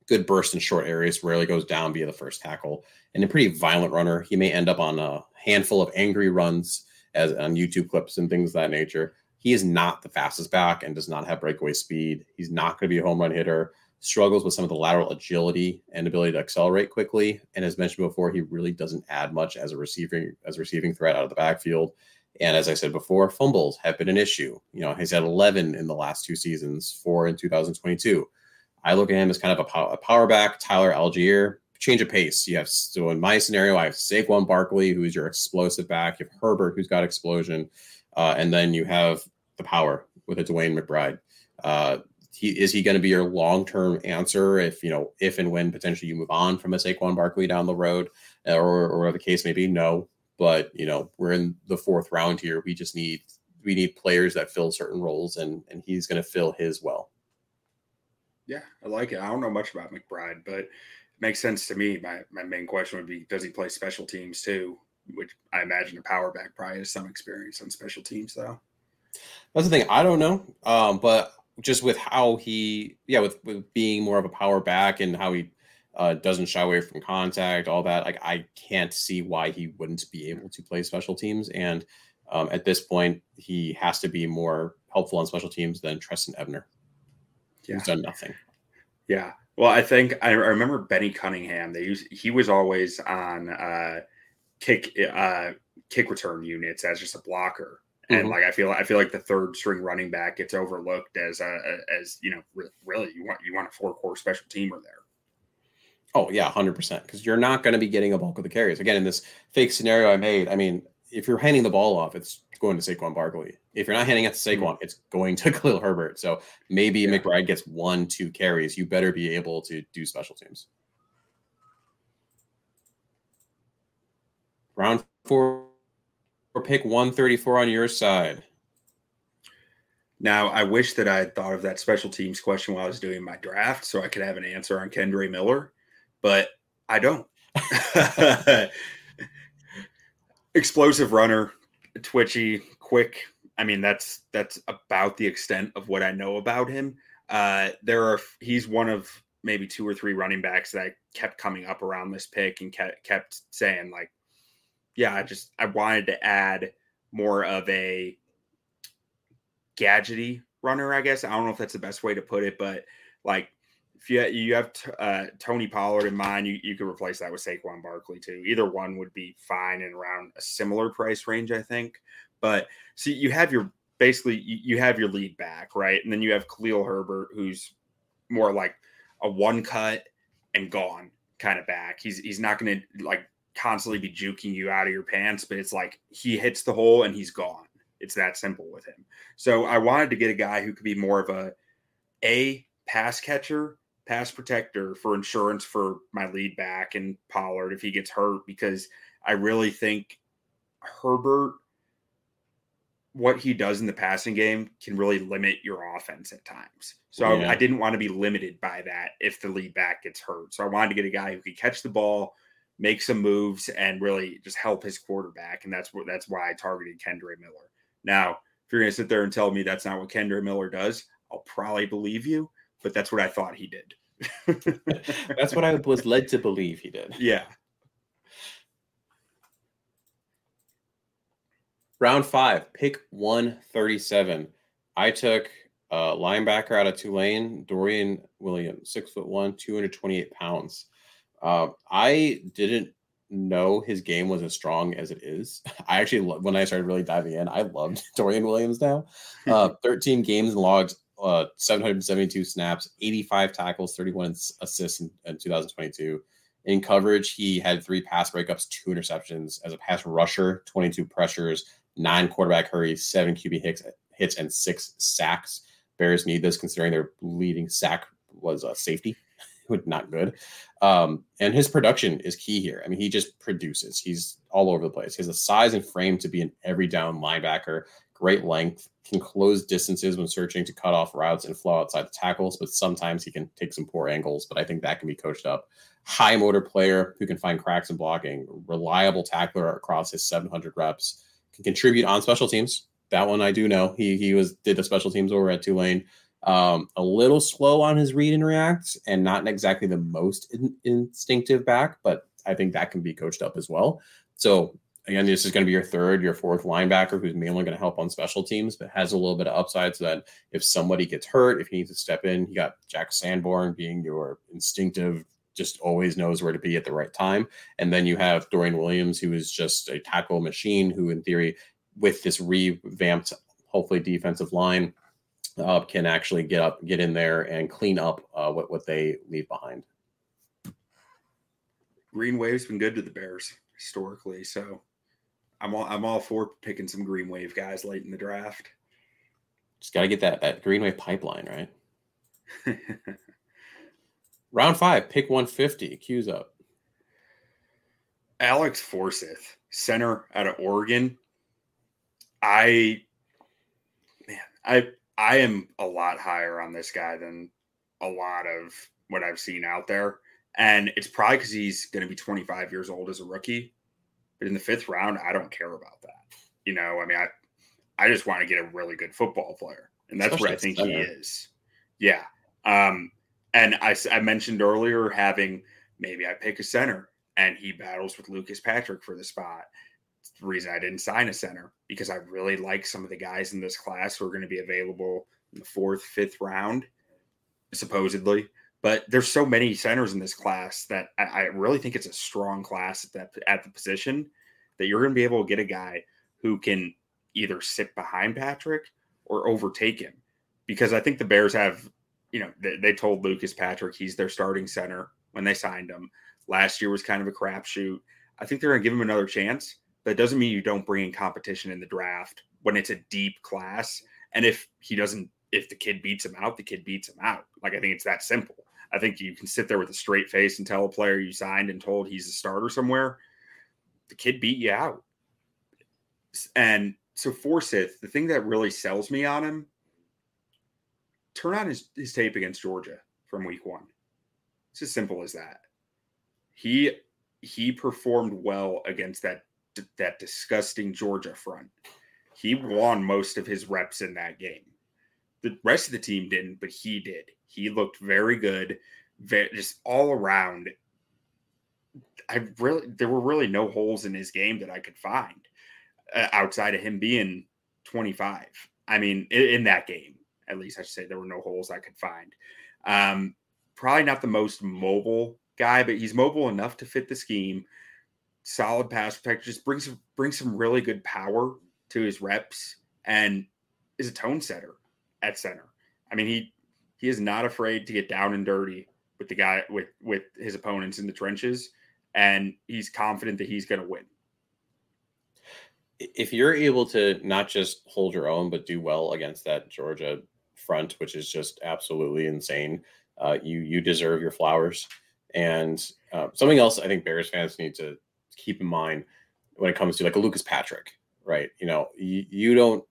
Good burst in short areas, rarely goes down via the first tackle. And a pretty violent runner. He may end up on a handful of angry runs as on YouTube clips and things of that nature. He is not the fastest back and does not have breakaway speed. He's not going to be a home run hitter. Struggles with some of the lateral agility and ability to accelerate quickly. And as mentioned before, he really doesn't add much as a receiving as a receiving threat out of the backfield. And as I said before, fumbles have been an issue. You know, he's had eleven in the last two seasons, four in two thousand twenty-two. I look at him as kind of a, pow- a power back, Tyler Algier, change of pace. You have, so in my scenario, I have Saquon Barkley, who's your explosive back. You have Herbert, who's got explosion. Uh, and then you have the power with a Dwayne McBride. Uh, he, is he going to be your long-term answer if, you know, if and when potentially you move on from a Saquon Barkley down the road, or, or the case may be? No, but, you know, we're in the fourth round here. We just need, we need players that fill certain roles, and, and he's going to fill his well. Yeah, I like it. I don't know much about McBride, but it makes sense to me. My my main question would be, does he play special teams too? Which I imagine a power back probably has some experience on special teams, though. That's the thing. I don't know. Um, but just with how he, yeah, with, with being more of a power back and how he uh, doesn't shy away from contact, all that, like, I can't see why he wouldn't be able to play special teams. And um, at this point, he has to be more helpful on special teams than Treston Ebner. Yeah. He's done nothing. Yeah. Well, I think I remember Benny Cunningham. They used, he was always on uh, kick uh, kick return units as just a blocker, mm-hmm. and like I feel I feel like the third string running back gets overlooked as a, as you know re- really you want you want a four core special teamer there. Oh yeah, one hundred percent, because you're not going to be getting a bulk of the carries again in this fake scenario I made. I mean, if you're handing the ball off, it's going to Saquon Barkley. If you're not handing it to Saquon, it's going to Khalil Herbert. So maybe yeah. McBride gets one, two carries. You better be able to do special teams. Round four, pick one thirty-four on your side. Now, I wish that I had thought of that special teams question while I was doing my draft so I could have an answer on Kendre Miller, but I don't. Explosive runner, twitchy, quick. I mean, that's that's about the extent of what I know about him. Uh, there are he's one of maybe two or three running backs that I kept coming up around this pick and kept, kept saying, like, yeah, I just I wanted to add more of a gadgety runner, I guess. I don't know if that's the best way to put it, but like, if you you have t- uh, Tony Pollard in mind, you, you could replace that with Saquon Barkley too. Either one would be fine and around a similar price range, I think. But see, you have your basically you, you have your lead back, right? And then you have Khalil Herbert, who's more like a one cut and gone kind of back. He's he's not going to like constantly be juking you out of your pants, but it's like he hits the hole and he's gone. It's that simple with him. So I wanted to get a guy who could be more of a a pass catcher, pass protector for insurance for my lead back and Pollard if he gets hurt, because I really think Herbert, what he does in the passing game can really limit your offense at times. So yeah. I, I didn't want to be limited by that if the lead back gets hurt. So I wanted to get a guy who could catch the ball, make some moves, and really just help his quarterback. And that's what, that's why I targeted Kendre Miller. Now, if you're going to sit there and tell me that's not what Kendre Miller does, I'll probably believe you, but that's what I thought he did. That's what I was led to believe he did. Yeah. Round five, pick one thirty-seven. I took a uh, linebacker out of Tulane, Dorian Williams, six foot one, two hundred twenty-eight pounds. Uh, I didn't know his game was as strong as it is. I actually, when I started really diving in, I loved Dorian Williams now. Uh, thirteen games and logs. Uh, seven hundred seventy-two snaps, eighty-five tackles, thirty-one assists in, in two thousand twenty-two. In coverage, he had three pass breakups, two interceptions. As a pass rusher, twenty-two pressures, nine quarterback hurries, seven Q B hits, hits and six sacks. Bears need this considering their leading sack was a uh, safety. Not good. Um, and his production is key here. I mean, he just produces. He's all over the place. He has the size and frame to be an every down linebacker. Great length, can close distances when searching to cut off routes and flow outside the tackles, but sometimes he can take some poor angles, but I think that can be coached up. High motor player who can find cracks in blocking, reliable tackler across his seven hundred reps, can contribute on special teams. That one I do know. He he was did the special teams over at Tulane. Um, a little slow on his read and react, and not exactly the most in, instinctive back, but I think that can be coached up as well. So again, this is going to be your third, your fourth linebacker who's mainly going to help on special teams, but has a little bit of upside so that if somebody gets hurt, if he needs to step in, you got Jack Sanborn being your instinctive, just always knows where to be at the right time. And then you have Dorian Williams, who is just a tackle machine, who in theory, with this revamped, hopefully defensive line, uh, can actually get up, get in there and clean up uh, what, what they leave behind. Green Wave's been good to the Bears historically, so I'm all, I'm all for picking some green wave guys late in the draft. Just got to get that, that green wave pipeline, right? Round five, pick one fifty. Cues up. Alex Forsyth, center out of Oregon. I, man, I, I am a lot higher on this guy than a lot of what I've seen out there. And it's probably because he's going to be twenty-five years old as a rookie. But in the fifth round, I don't care about that. You know, I mean, I I just want to get a really good football player. And that's where I think he is. Yeah. Um, and I, I mentioned earlier having maybe I pick a center and he battles with Lucas Patrick for the spot. It's the reason I didn't sign a center, because I really like some of the guys in this class who are going to be available in the fourth, fifth round, supposedly. But there's so many centers in this class that I, I really think it's a strong class at that at the position that you're going to be able to get a guy who can either sit behind Patrick or overtake him. Because I think the Bears have, you know, they, they told Lucas Patrick he's their starting center when they signed him. Last year was kind of a crapshoot. I think they're going to give him another chance. That doesn't mean you don't bring in competition in the draft when it's a deep class. And if he doesn't, if the kid beats him out, the kid beats him out. Like, I think it's that simple. I think you can sit there with a straight face and tell a player you signed and told he's a starter somewhere, the kid beat you out. And so Forsyth, the thing that really sells me on him, turn on his, his tape against Georgia from week one. It's as simple as that. He he performed well against that that disgusting Georgia front. He won most of his reps in that game. The rest of the team didn't, but he did. He looked very good, very, just all around. I really, there were really no holes in his game that I could find uh, outside of him being twenty-five. I mean, in, in that game, at least I should say there were no holes I could find. Um, probably not the most mobile guy, but he's mobile enough to fit the scheme. Solid pass protector, just brings brings some really good power to his reps, and is a tone setter at center. I mean, he. He is not afraid to get down and dirty with the guy with, with his opponents in the trenches, and he's confident that he's going to win. If you're able to not just hold your own, but do well against that Georgia front, which is just absolutely insane, uh, you you deserve your flowers. And uh, something else I think Bears fans need to keep in mind when it comes to like a Lucas Patrick, right? You know, you, you don't.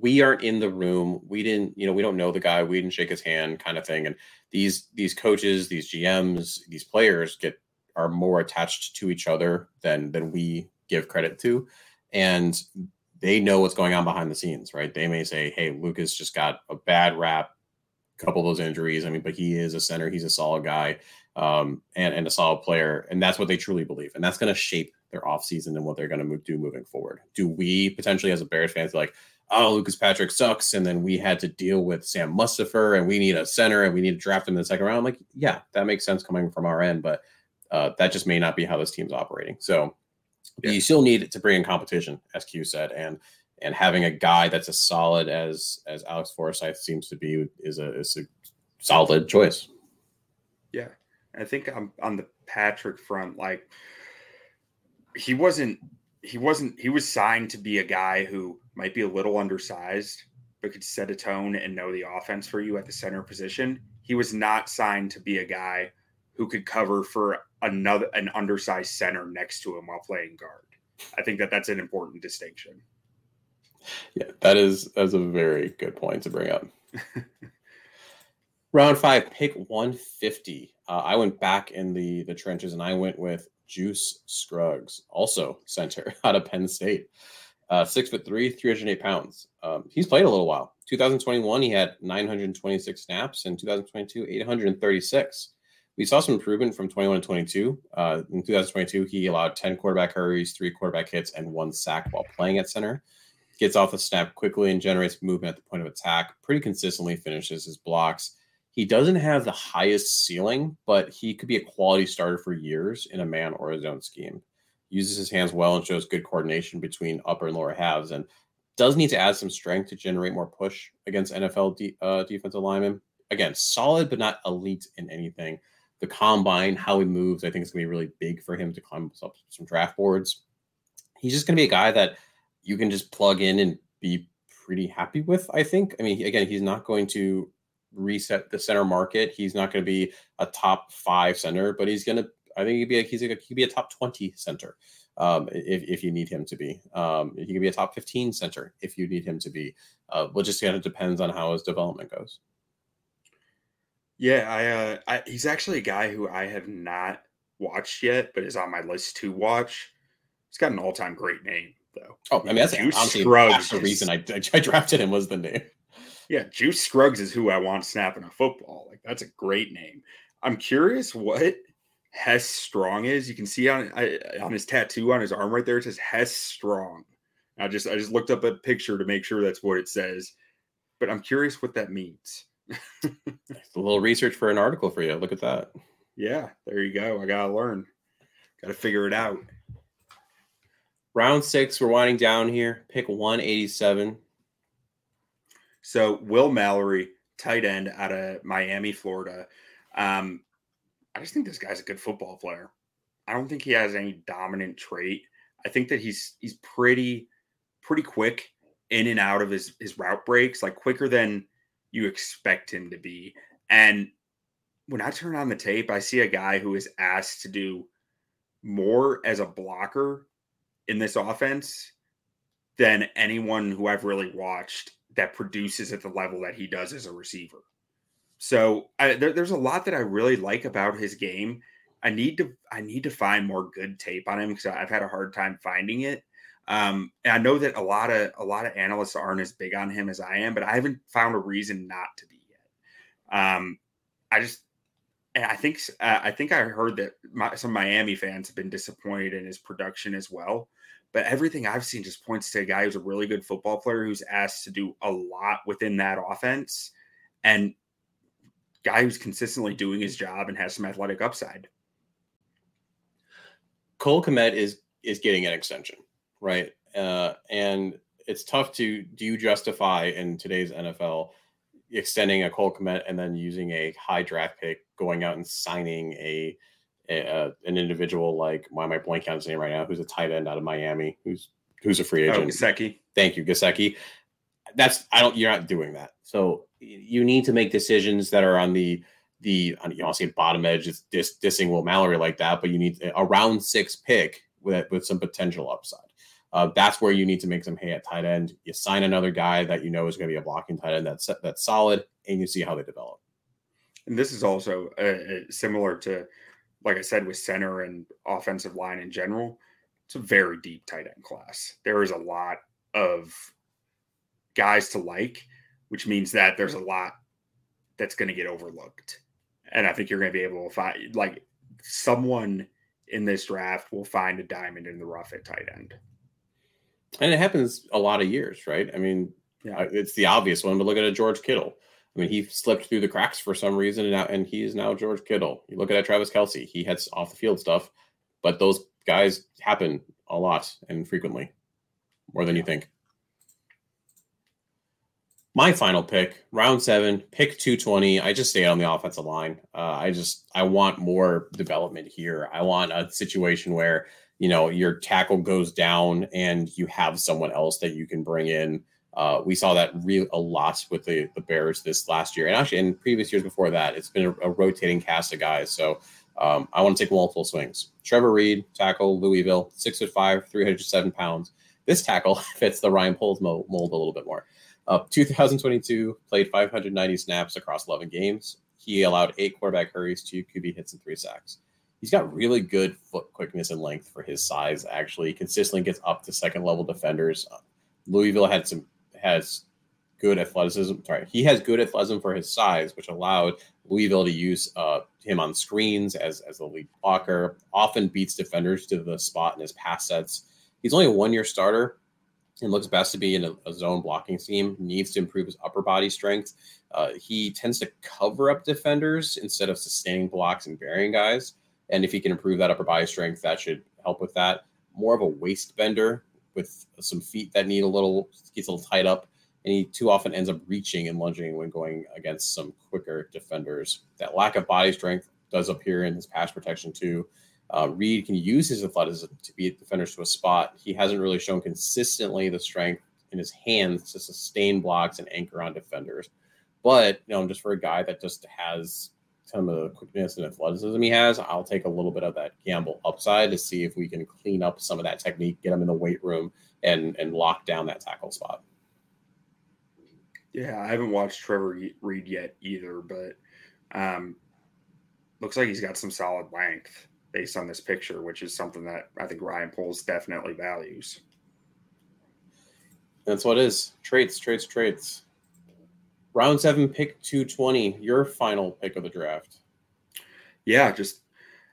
We aren't in the room. We didn't, you know, we don't know the guy. We didn't shake his hand kind of thing. And these, these coaches, these G Ms, these players get, are more attached to each other than, than we give credit to. And they know what's going on behind the scenes, right? They may say, hey, Lucas just got a bad rap, a couple of those injuries. I mean, but he is a center. He's a solid guy um, and, and a solid player. And that's what they truly believe. And that's going to shape their offseason and what they're going to move, do moving forward. Do we potentially as a Bears fans be like, oh, Lucas Patrick sucks, and then we had to deal with Sam Mustipher, and we need a center, and we need to draft him in the second round? I'm like, yeah, that makes sense coming from our end, but uh, that just may not be how this team's operating. So yeah. You still need to bring in competition, as Q said, and and having a guy that's as solid as as Alex Forsyth seems to be is a, is a solid choice. Yeah, I think I'm on the Patrick front. Like he wasn't, he wasn't, he was signed to be a guy who might be a little undersized, but could set a tone and know the offense for you at the center position. He was not signed to be a guy who could cover for another an undersized center next to him while playing guard. I think that that's an important distinction. Yeah, that is that's a very good point to bring up. Round five, pick one fifty. Uh, I went back in the, the trenches, and I went with Juice Scruggs, also center out of Penn State. Uh, six foot three, three hundred eight pounds. Um, he's played a little while. two thousand twenty-one, he had nine hundred twenty-six snaps. In two thousand twenty-two, eight hundred thirty-six. We saw some improvement from twenty-one to twenty-two. Uh, in two thousand twenty-two, he allowed ten quarterback hurries, three quarterback hits, and one sack while playing at center. Gets off the snap quickly and generates movement at the point of attack. Pretty consistently finishes his blocks. He doesn't have the highest ceiling, but he could be a quality starter for years in a man or a zone scheme. Uses his hands well and shows good coordination between upper and lower halves, and does need to add some strength to generate more push against N F L de- uh, defensive linemen. Again, solid, but not elite in anything. The combine, how he moves, I think is going to be really big for him to climb up some draft boards. he's just going to be a guy that you can just plug in and be pretty happy with, I think. I mean, again, he's not going to reset the center market. He's not going to be a top five center, but he's going to, I think he'd be a, he's a, he'd be a top twenty center um, if, if you need him to be. Um, he could be a top fifteen center if you need him to be. Uh, well, just kind of depends on how his development goes. Yeah, I, uh, I he's actually a guy who I have not watched yet, but is on my list to watch. He's got an all-time great name, though. Oh, I mean, that's Juice honestly Scruggs. That's the reason I, I drafted him was the name. Yeah, Juice Scruggs is who I want snapping a football. Like, that's a great name. I'm curious what Hess Strong is. You can see on I, on his tattoo on his arm right there, it says Hess Strong. I just I just looked up a picture to make sure that's what it says, but I'm curious what that means. A little research for an article for you. Look at that. Yeah, there you go. I gotta learn. Gotta figure it out. Round six, we're winding down here. Pick one eighty-seven. So Will Mallory, tight end out of Miami, Florida. Um, I just think this guy's a good football player. I don't think he has any dominant trait. I think that he's he's pretty pretty quick in and out of his his route breaks, like quicker than you expect him to be. And when I turn on the tape, I see a guy who is asked to do more as a blocker in this offense than anyone who I've really watched that produces at the level that he does as a receiver. So I, there, there's a lot that I really like about his game. I need to I need to find more good tape on him because I've had a hard time finding it. Um, and I know that a lot of a lot of analysts aren't as big on him as I am, but I haven't found a reason not to be yet. Um, I just, and I think uh, I think I heard that my, some Miami fans have been disappointed in his production as well. But everything I've seen just points to a guy who's a really good football player who's asked to do a lot within that offense, and guy who's consistently doing his job and has some athletic upside. Cole Kmet is is getting an extension. Right. Uh, and it's tough to do you justify in today's N F L extending a Cole Kmet and then using a high draft pick, going out and signing a, a, a an individual like, why am I blanking on his name right now, who's a tight end out of Miami, who's who's a free agent. Oh, Gesicki. Thank you, Gesicki. That's I don't you're not doing that. So you need to make decisions that are on the the on, you know, I'll say bottom edge. It's dis, dissing Will Mallory like that, but you need a round six pick with with some potential upside. Uh, that's where you need to make some hay at tight end. You sign another guy that you know is going to be a blocking tight end that's that's solid, and you see how they develop. And this is also uh, similar to, like I said, with center and offensive line in general. It's a very deep tight end class. There is a lot of guys to like, which means that there's a lot that's going to get overlooked. And I think you're going to be able to find, like, someone in this draft will find a diamond in the rough at tight end. And it happens a lot of years, right? I mean, yeah. It's the obvious one, but look at a George Kittle. I mean, he slipped through the cracks for some reason, and, now, and he is now George Kittle. You look at Travis Kelce. He had off-the-field stuff, but those guys happen a lot and frequently, more than you think. My final pick, round seven, pick two twenty. I just stayed on the offensive line. Uh, I just I want more development here. I want a situation where – you know, your tackle goes down and you have someone else that you can bring in. Uh, we saw that real a lot with the, the Bears this last year. And actually in previous years before that, it's been a, a rotating cast of guys. So um, I want to take multiple swings. Trevor Reed, tackle, Louisville, six foot five, three hundred seven pounds. This tackle fits the Ryan Poles mold a little bit more. Uh, two thousand twenty-two, played five hundred ninety snaps across eleven games. He allowed eight quarterback hurries, two Q B hits, and three sacks. He's got really good foot quickness and length for his size. Actually, he consistently gets up to second level defenders. Louisville had some has good athleticism. Sorry, he has good athleticism for his size, which allowed Louisville to use uh, him on screens as as the lead blocker. Often beats defenders to the spot in his pass sets. He's only a one year starter and looks best to be in a, a zone blocking scheme. Needs to improve his upper body strength. Uh, he tends to cover up defenders instead of sustaining blocks and burying guys. And if he can improve that upper body strength, that should help with that. More of a waist bender with some feet that need a little, gets a little tied up. And he too often ends up reaching and lunging when going against some quicker defenders. That lack of body strength does appear in his pass protection too. Uh, Reed can use his athleticism to beat defenders to a spot. He hasn't really shown consistently the strength in his hands to sustain blocks and anchor on defenders. But, you know, just for a guy that just has some of the quickness and athleticism he has, I'll take a little bit of that gamble upside to see if we can clean up some of that technique, get him in the weight room, and and lock down that tackle spot. Yeah, I haven't watched Trevor Reed yet either, but um, looks like he's got some solid length based on this picture, which is something that I think Ryan Poles definitely values. That's what it is. Traits, traits, traits. Round seven, pick two twenty, your final pick of the draft. Yeah, just,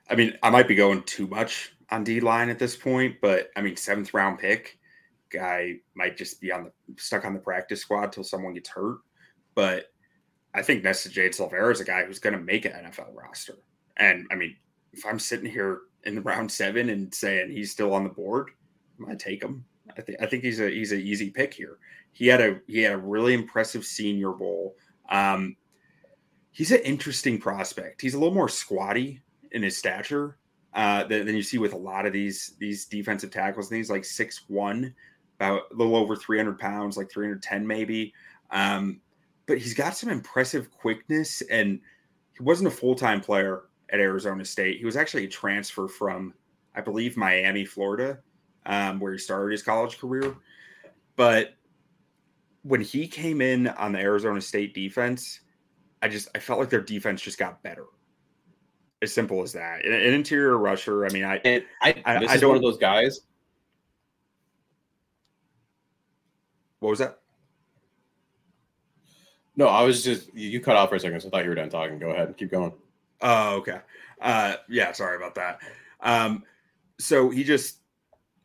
I mean, I might be going too much on D-line at this point, but, I mean, seventh round pick, guy might just be on the stuck on the practice squad till someone gets hurt. But I think Nesta Jade Silvera is a guy who's going to make an N F L roster. And, I mean, if I'm sitting here in the round seven and saying he's still on the board, I might take him. I think I think he's a he's an easy pick here. He had a he had a really impressive Senior Bowl. Um, he's an interesting prospect. He's a little more squatty in his stature uh, than, than you see with a lot of these these defensive tackles. And he's like six one, about a little over three hundred pounds, like three hundred ten maybe. Um, but he's got some impressive quickness, and he wasn't a full-time player at Arizona State. He was actually a transfer from, I believe, Miami, Florida. Um, where he started his college career. But when he came in on the Arizona State defense, I just I felt like their defense just got better. As simple as that. An, an interior rusher. I mean, I and I, I, this I is don't, one of those guys. What was that? No, I was just you cut off for a second, so I thought you were done talking. Go ahead, keep going. Oh, okay. Uh, yeah, sorry about that. Um, so he just.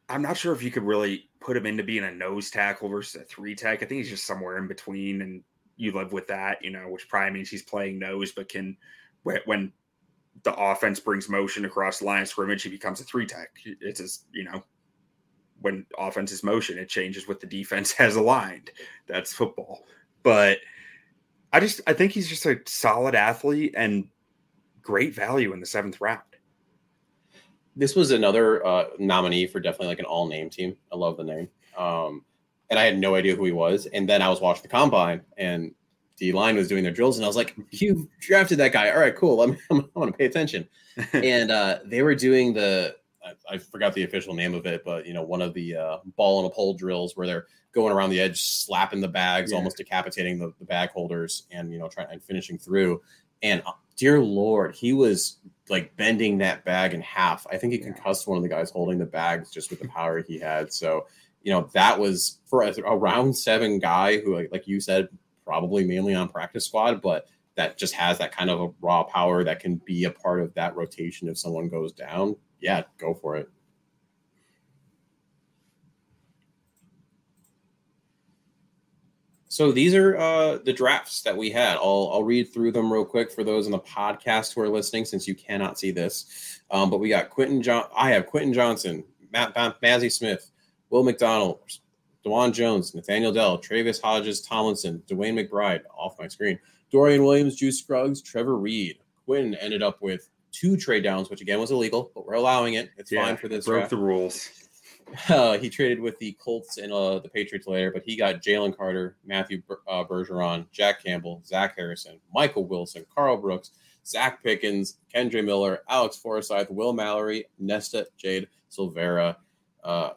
I'm not sure if you could really put him into being a nose tackle versus a three tech. I think he's just somewhere in between, and you live with that, you know, which probably means he's playing nose, but can, when the offense brings motion across the line of scrimmage, he becomes a three tech. It's just, you know, when offense is motion, it changes what the defense has aligned. That's football. But I just, I think he's just a solid athlete and great value in the seventh round. This was another uh, nominee for definitely like an all-name team. I love the name. Um, and I had no idea who he was. And then I was watching the combine, and D-line was doing their drills, and I was like, you drafted that guy. All right, cool. I'm, I'm, I'm going to pay attention. and uh, they were doing the – I forgot the official name of it, but, you know, one of the uh, ball-on-a-pole drills where they're going around the edge, slapping the bags, yeah. almost decapitating the, the bag holders and, you know, trying and finishing through. And uh, dear Lord, he was – like bending that bag in half. I think he concussed one of the guys holding the bags just with the power he had. So, you know, that was for a, a round seven guy who, like, like you said, probably mainly on practice squad, but that just has that kind of a raw power that can be a part of that rotation. If someone goes down, yeah, go for it. So these are uh, the drafts that we had. I'll, I'll read through them real quick for those in the podcast who are listening, since you cannot see this. Um, but we got Quentin John. I have Quentin Johnston, Matt Mazi Smith, Will McDonald, DeJuan Jones, Nathaniel Dell, Travis Hodges, Tomlinson, Dwayne McBride off my screen, Dorian Williams, Juice Scruggs, Trevor Reed. Quentin ended up with two trade downs, which again was illegal, but we're allowing it. It's yeah, fine for this. Broke draft. The rules. Uh, he traded with the Colts and uh, the Patriots later, but he got Jalen Carter, Matthew Ber- uh, Bergeron, Jack Campbell, Zach Harrison, Michael Wilson, Carl Brooks, Zach Pickens, Kendre Miller, Alex Forsyth, Will Mallory, Nesta Jade Silvera. Uh,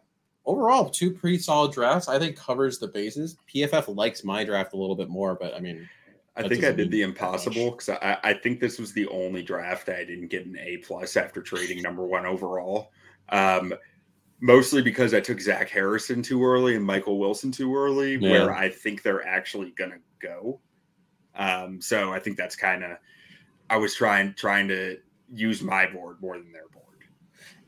overall, two pretty solid drafts. I think covers the bases. P F F likes my draft a little bit more, but I mean, I think I did the impossible because I, I think this was the only draft I didn't get an A plus after trading number one overall. Um, Mostly because I took Zach Harrison too early and Michael Wilson too early, yeah. where I think they're actually going to go. Um, so I think that's kind of – I was trying trying to use my board more than their board.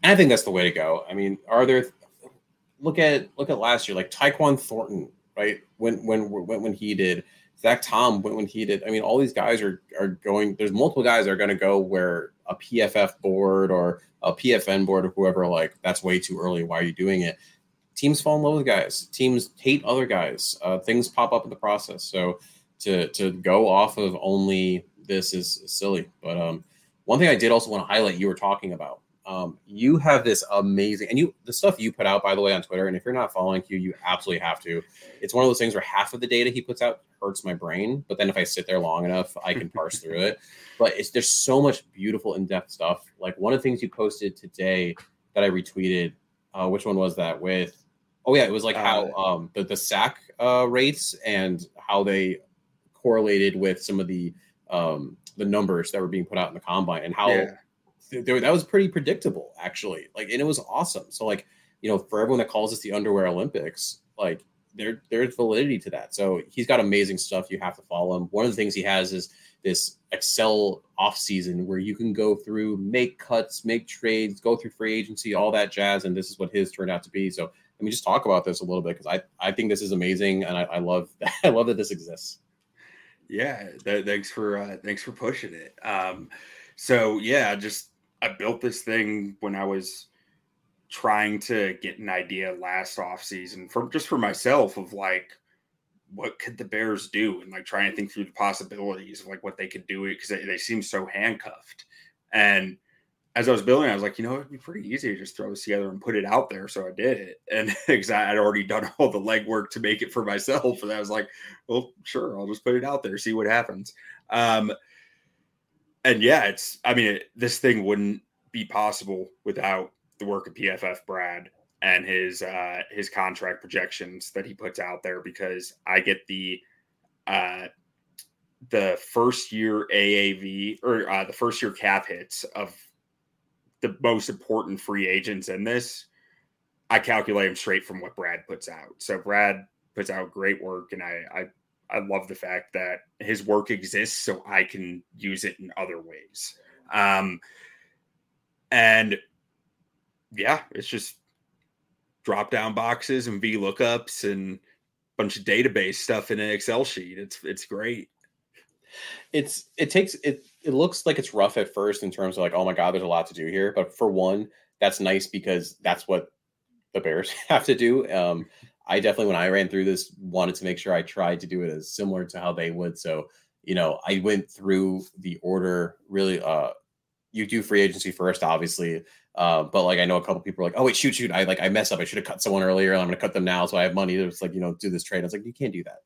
And I think that's the way to go. I mean, are there – look at look at last year. Like Tyquan Thornton, right, when when when, when he did. Zach Tom went when he did. I mean, all these guys are are going – there's multiple guys that are going to go where a P F F board or – a P F N board or whoever, like, that's way too early. Why are you doing it? Teams fall in love with guys. Teams hate other guys. Uh, things pop up in the process. So to to go off of only this is silly. But um, one thing I did also want to highlight you were talking about Um, you have this amazing, and you the stuff you put out, by the way, on Twitter, and if you're not following Q, you absolutely have to. It's one of those things where half of the data he puts out hurts my brain, but then if I sit there long enough, I can parse through it. But it's there's so much beautiful in-depth stuff. Like one of the things you posted today that I retweeted, uh, which one was that with? Oh, yeah, it was like uh, how um, the, the sack uh, rates and how they correlated with some of the um, the numbers that were being put out in the combine and how yeah. th- th- that was pretty predictable, actually. Like, and it was awesome. So, like, you know, for everyone that calls this the underwear Olympics, like there there's validity to that. So he's got amazing stuff. You have to follow him. One of the things he has is this Excel offseason where you can go through, make cuts, make trades, go through free agency, all that jazz. And this is what his turned out to be. So let me just talk about this a little bit, because I, I think this is amazing, and I, I love that, I love that this exists. Yeah, th- thanks for uh, thanks for pushing it. Um, so yeah, just I built this thing when I was trying to get an idea last offseason from just for myself of like what could the Bears do, and like trying to think through the possibilities of like what they could do, because they, they seem so handcuffed. And as I was building, I was like, you know, it'd be pretty easy to just throw this together and put it out there. So I did it. And because I'd already done all the legwork to make it for myself. And I was like, well, sure, I'll just put it out there, see what happens. Um, and yeah, it's, I mean, it, this thing wouldn't be possible without the work of P F F Brad and his, uh, his contract projections that he puts out there, because I get the, uh, the first year A A V or uh, the first year cap hits of the most important free agents in this. I calculate them straight from what Brad puts out. So Brad puts out great work, and I, I, I love the fact that his work exists so I can use it in other ways. Um, and yeah, it's just drop down boxes and VLOOKUPs and a bunch of database stuff in an Excel sheet. It's, it's great. It's, it takes, it, it looks like it's rough at first in terms of like, oh my God, there's a lot to do here. But for one, that's nice because that's what the Bears have to do. Um, I definitely, when I ran through this, wanted to make sure I tried to do it as similar to how they would. So, you know, I went through the order really, uh, you do free agency first, obviously. Uh, but like, I know a couple people are like, oh wait, shoot, shoot. I like, I messed up. I should have cut someone earlier. And I'm going to cut them now. So I have money. It's like, you know, do this trade. I was like, you can't do that.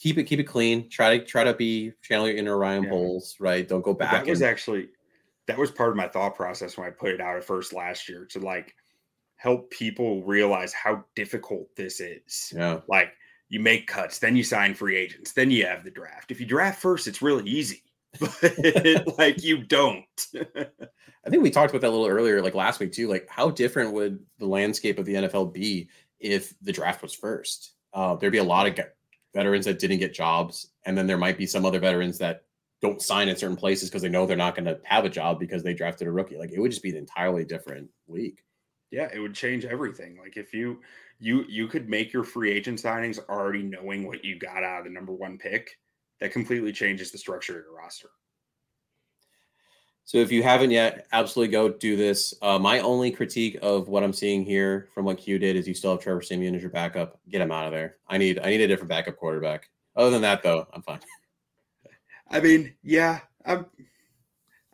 Keep it, keep it clean. Try to try to be channel your inner Ryan Poles, yeah. right? Don't go back. That was and... actually that was part of my thought process when I put it out at first last year, to like help people realize how difficult this is. Yeah, like you make cuts, then you sign free agents, then you have the draft. If you draft first, it's really easy. But like you don't. I think we talked about that a little earlier, like last week too. Like how different would the landscape of the N F L be if the draft was first? Uh, there'd be a lot of guys. Veterans that didn't get jobs. And then there might be some other veterans that don't sign at certain places because they know they're not going to have a job because they drafted a rookie. Like it would just be an entirely different league. Yeah. It would change everything. Like if you, you, you could make your free agent signings already knowing what you got out of the number one pick. That completely changes the structure of your roster. So if you haven't yet, absolutely go do this. Uh, my only critique of what I'm seeing here from what Q did is you still have Trevor Siemian as your backup. Get him out of there. I need I need a different backup quarterback. Other than that, though, I'm fine. I mean, yeah, I'm,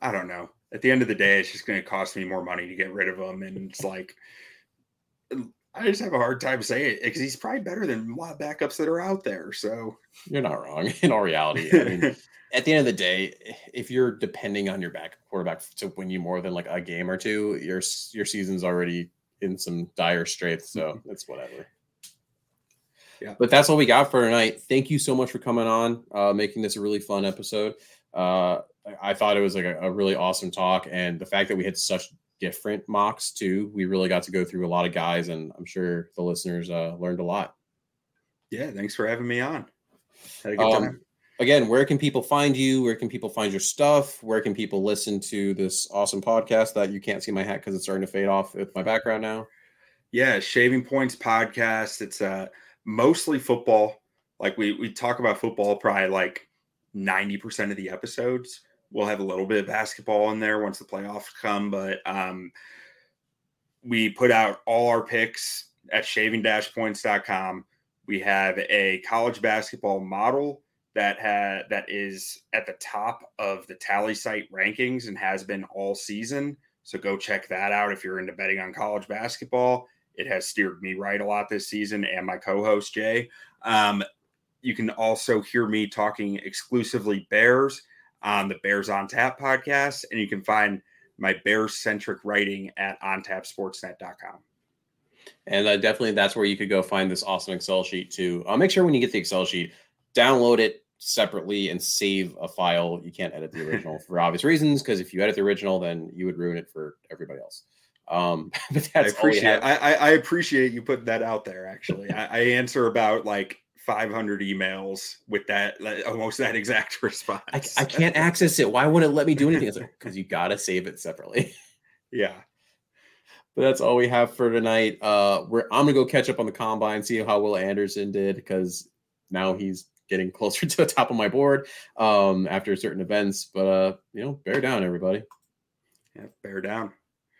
I don't know. At the end of the day, it's just going to cost me more money to get rid of him. And it's like, I just have a hard time saying it because he's probably better than a lot of backups that are out there. So you're not wrong in all reality. I mean, at the end of the day, if you're depending on your back quarterback to win you more than like a game or two, your your season's already in some dire straits. So it's whatever. Yeah. But that's all we got for tonight. Thank you so much for coming on, uh, making this a really fun episode. Uh, I, I thought it was like a, a really awesome talk, and the fact that we had such different mocks too, we really got to go through a lot of guys, and I'm sure the listeners uh, learned a lot. Yeah. Thanks for having me on. Had a good um, time. Again, where can people find you? Where can people find your stuff? Where can people listen to this awesome podcast that you can't see my hat because it's starting to fade off with my background now? Yeah, Shaving Points Podcast. It's uh, mostly football. Like we we talk about football probably like ninety percent of the episodes. We'll have a little bit of basketball in there once the playoffs come. But um, we put out all our picks at shaving dash points dot com. We have a college basketball model that ha- that is at the top of the tally site rankings and has been all season. So go check that out if you're into betting on college basketball. It has steered me right a lot this season, and my co-host, Jay. Um, you can also hear me talking exclusively Bears on the Bears on Tap podcast, and you can find my Bears-centric writing at on tap sports net dot com. And uh, definitely that's where you could go find this awesome Excel sheet, too. Uh, make sure when you get the Excel sheet, download it separately and save a file. You can't edit the original for obvious reasons, because if you edit the original, then you would ruin it for everybody else. Um, but that's I appreciate, I, I, I appreciate you putting that out there, actually. I, I answer about like five hundred emails with that, like, almost that exact response. I, I can't access it. Why wouldn't it let me do anything? It's like, because you got to save it separately. Yeah. But that's all we have for tonight. Uh, we're, I'm going to go catch up on the combine, see how Will Anderson did, because now he's getting closer to the top of my board um, after certain events. But, uh, you know, bear down, everybody. Yeah, bear down.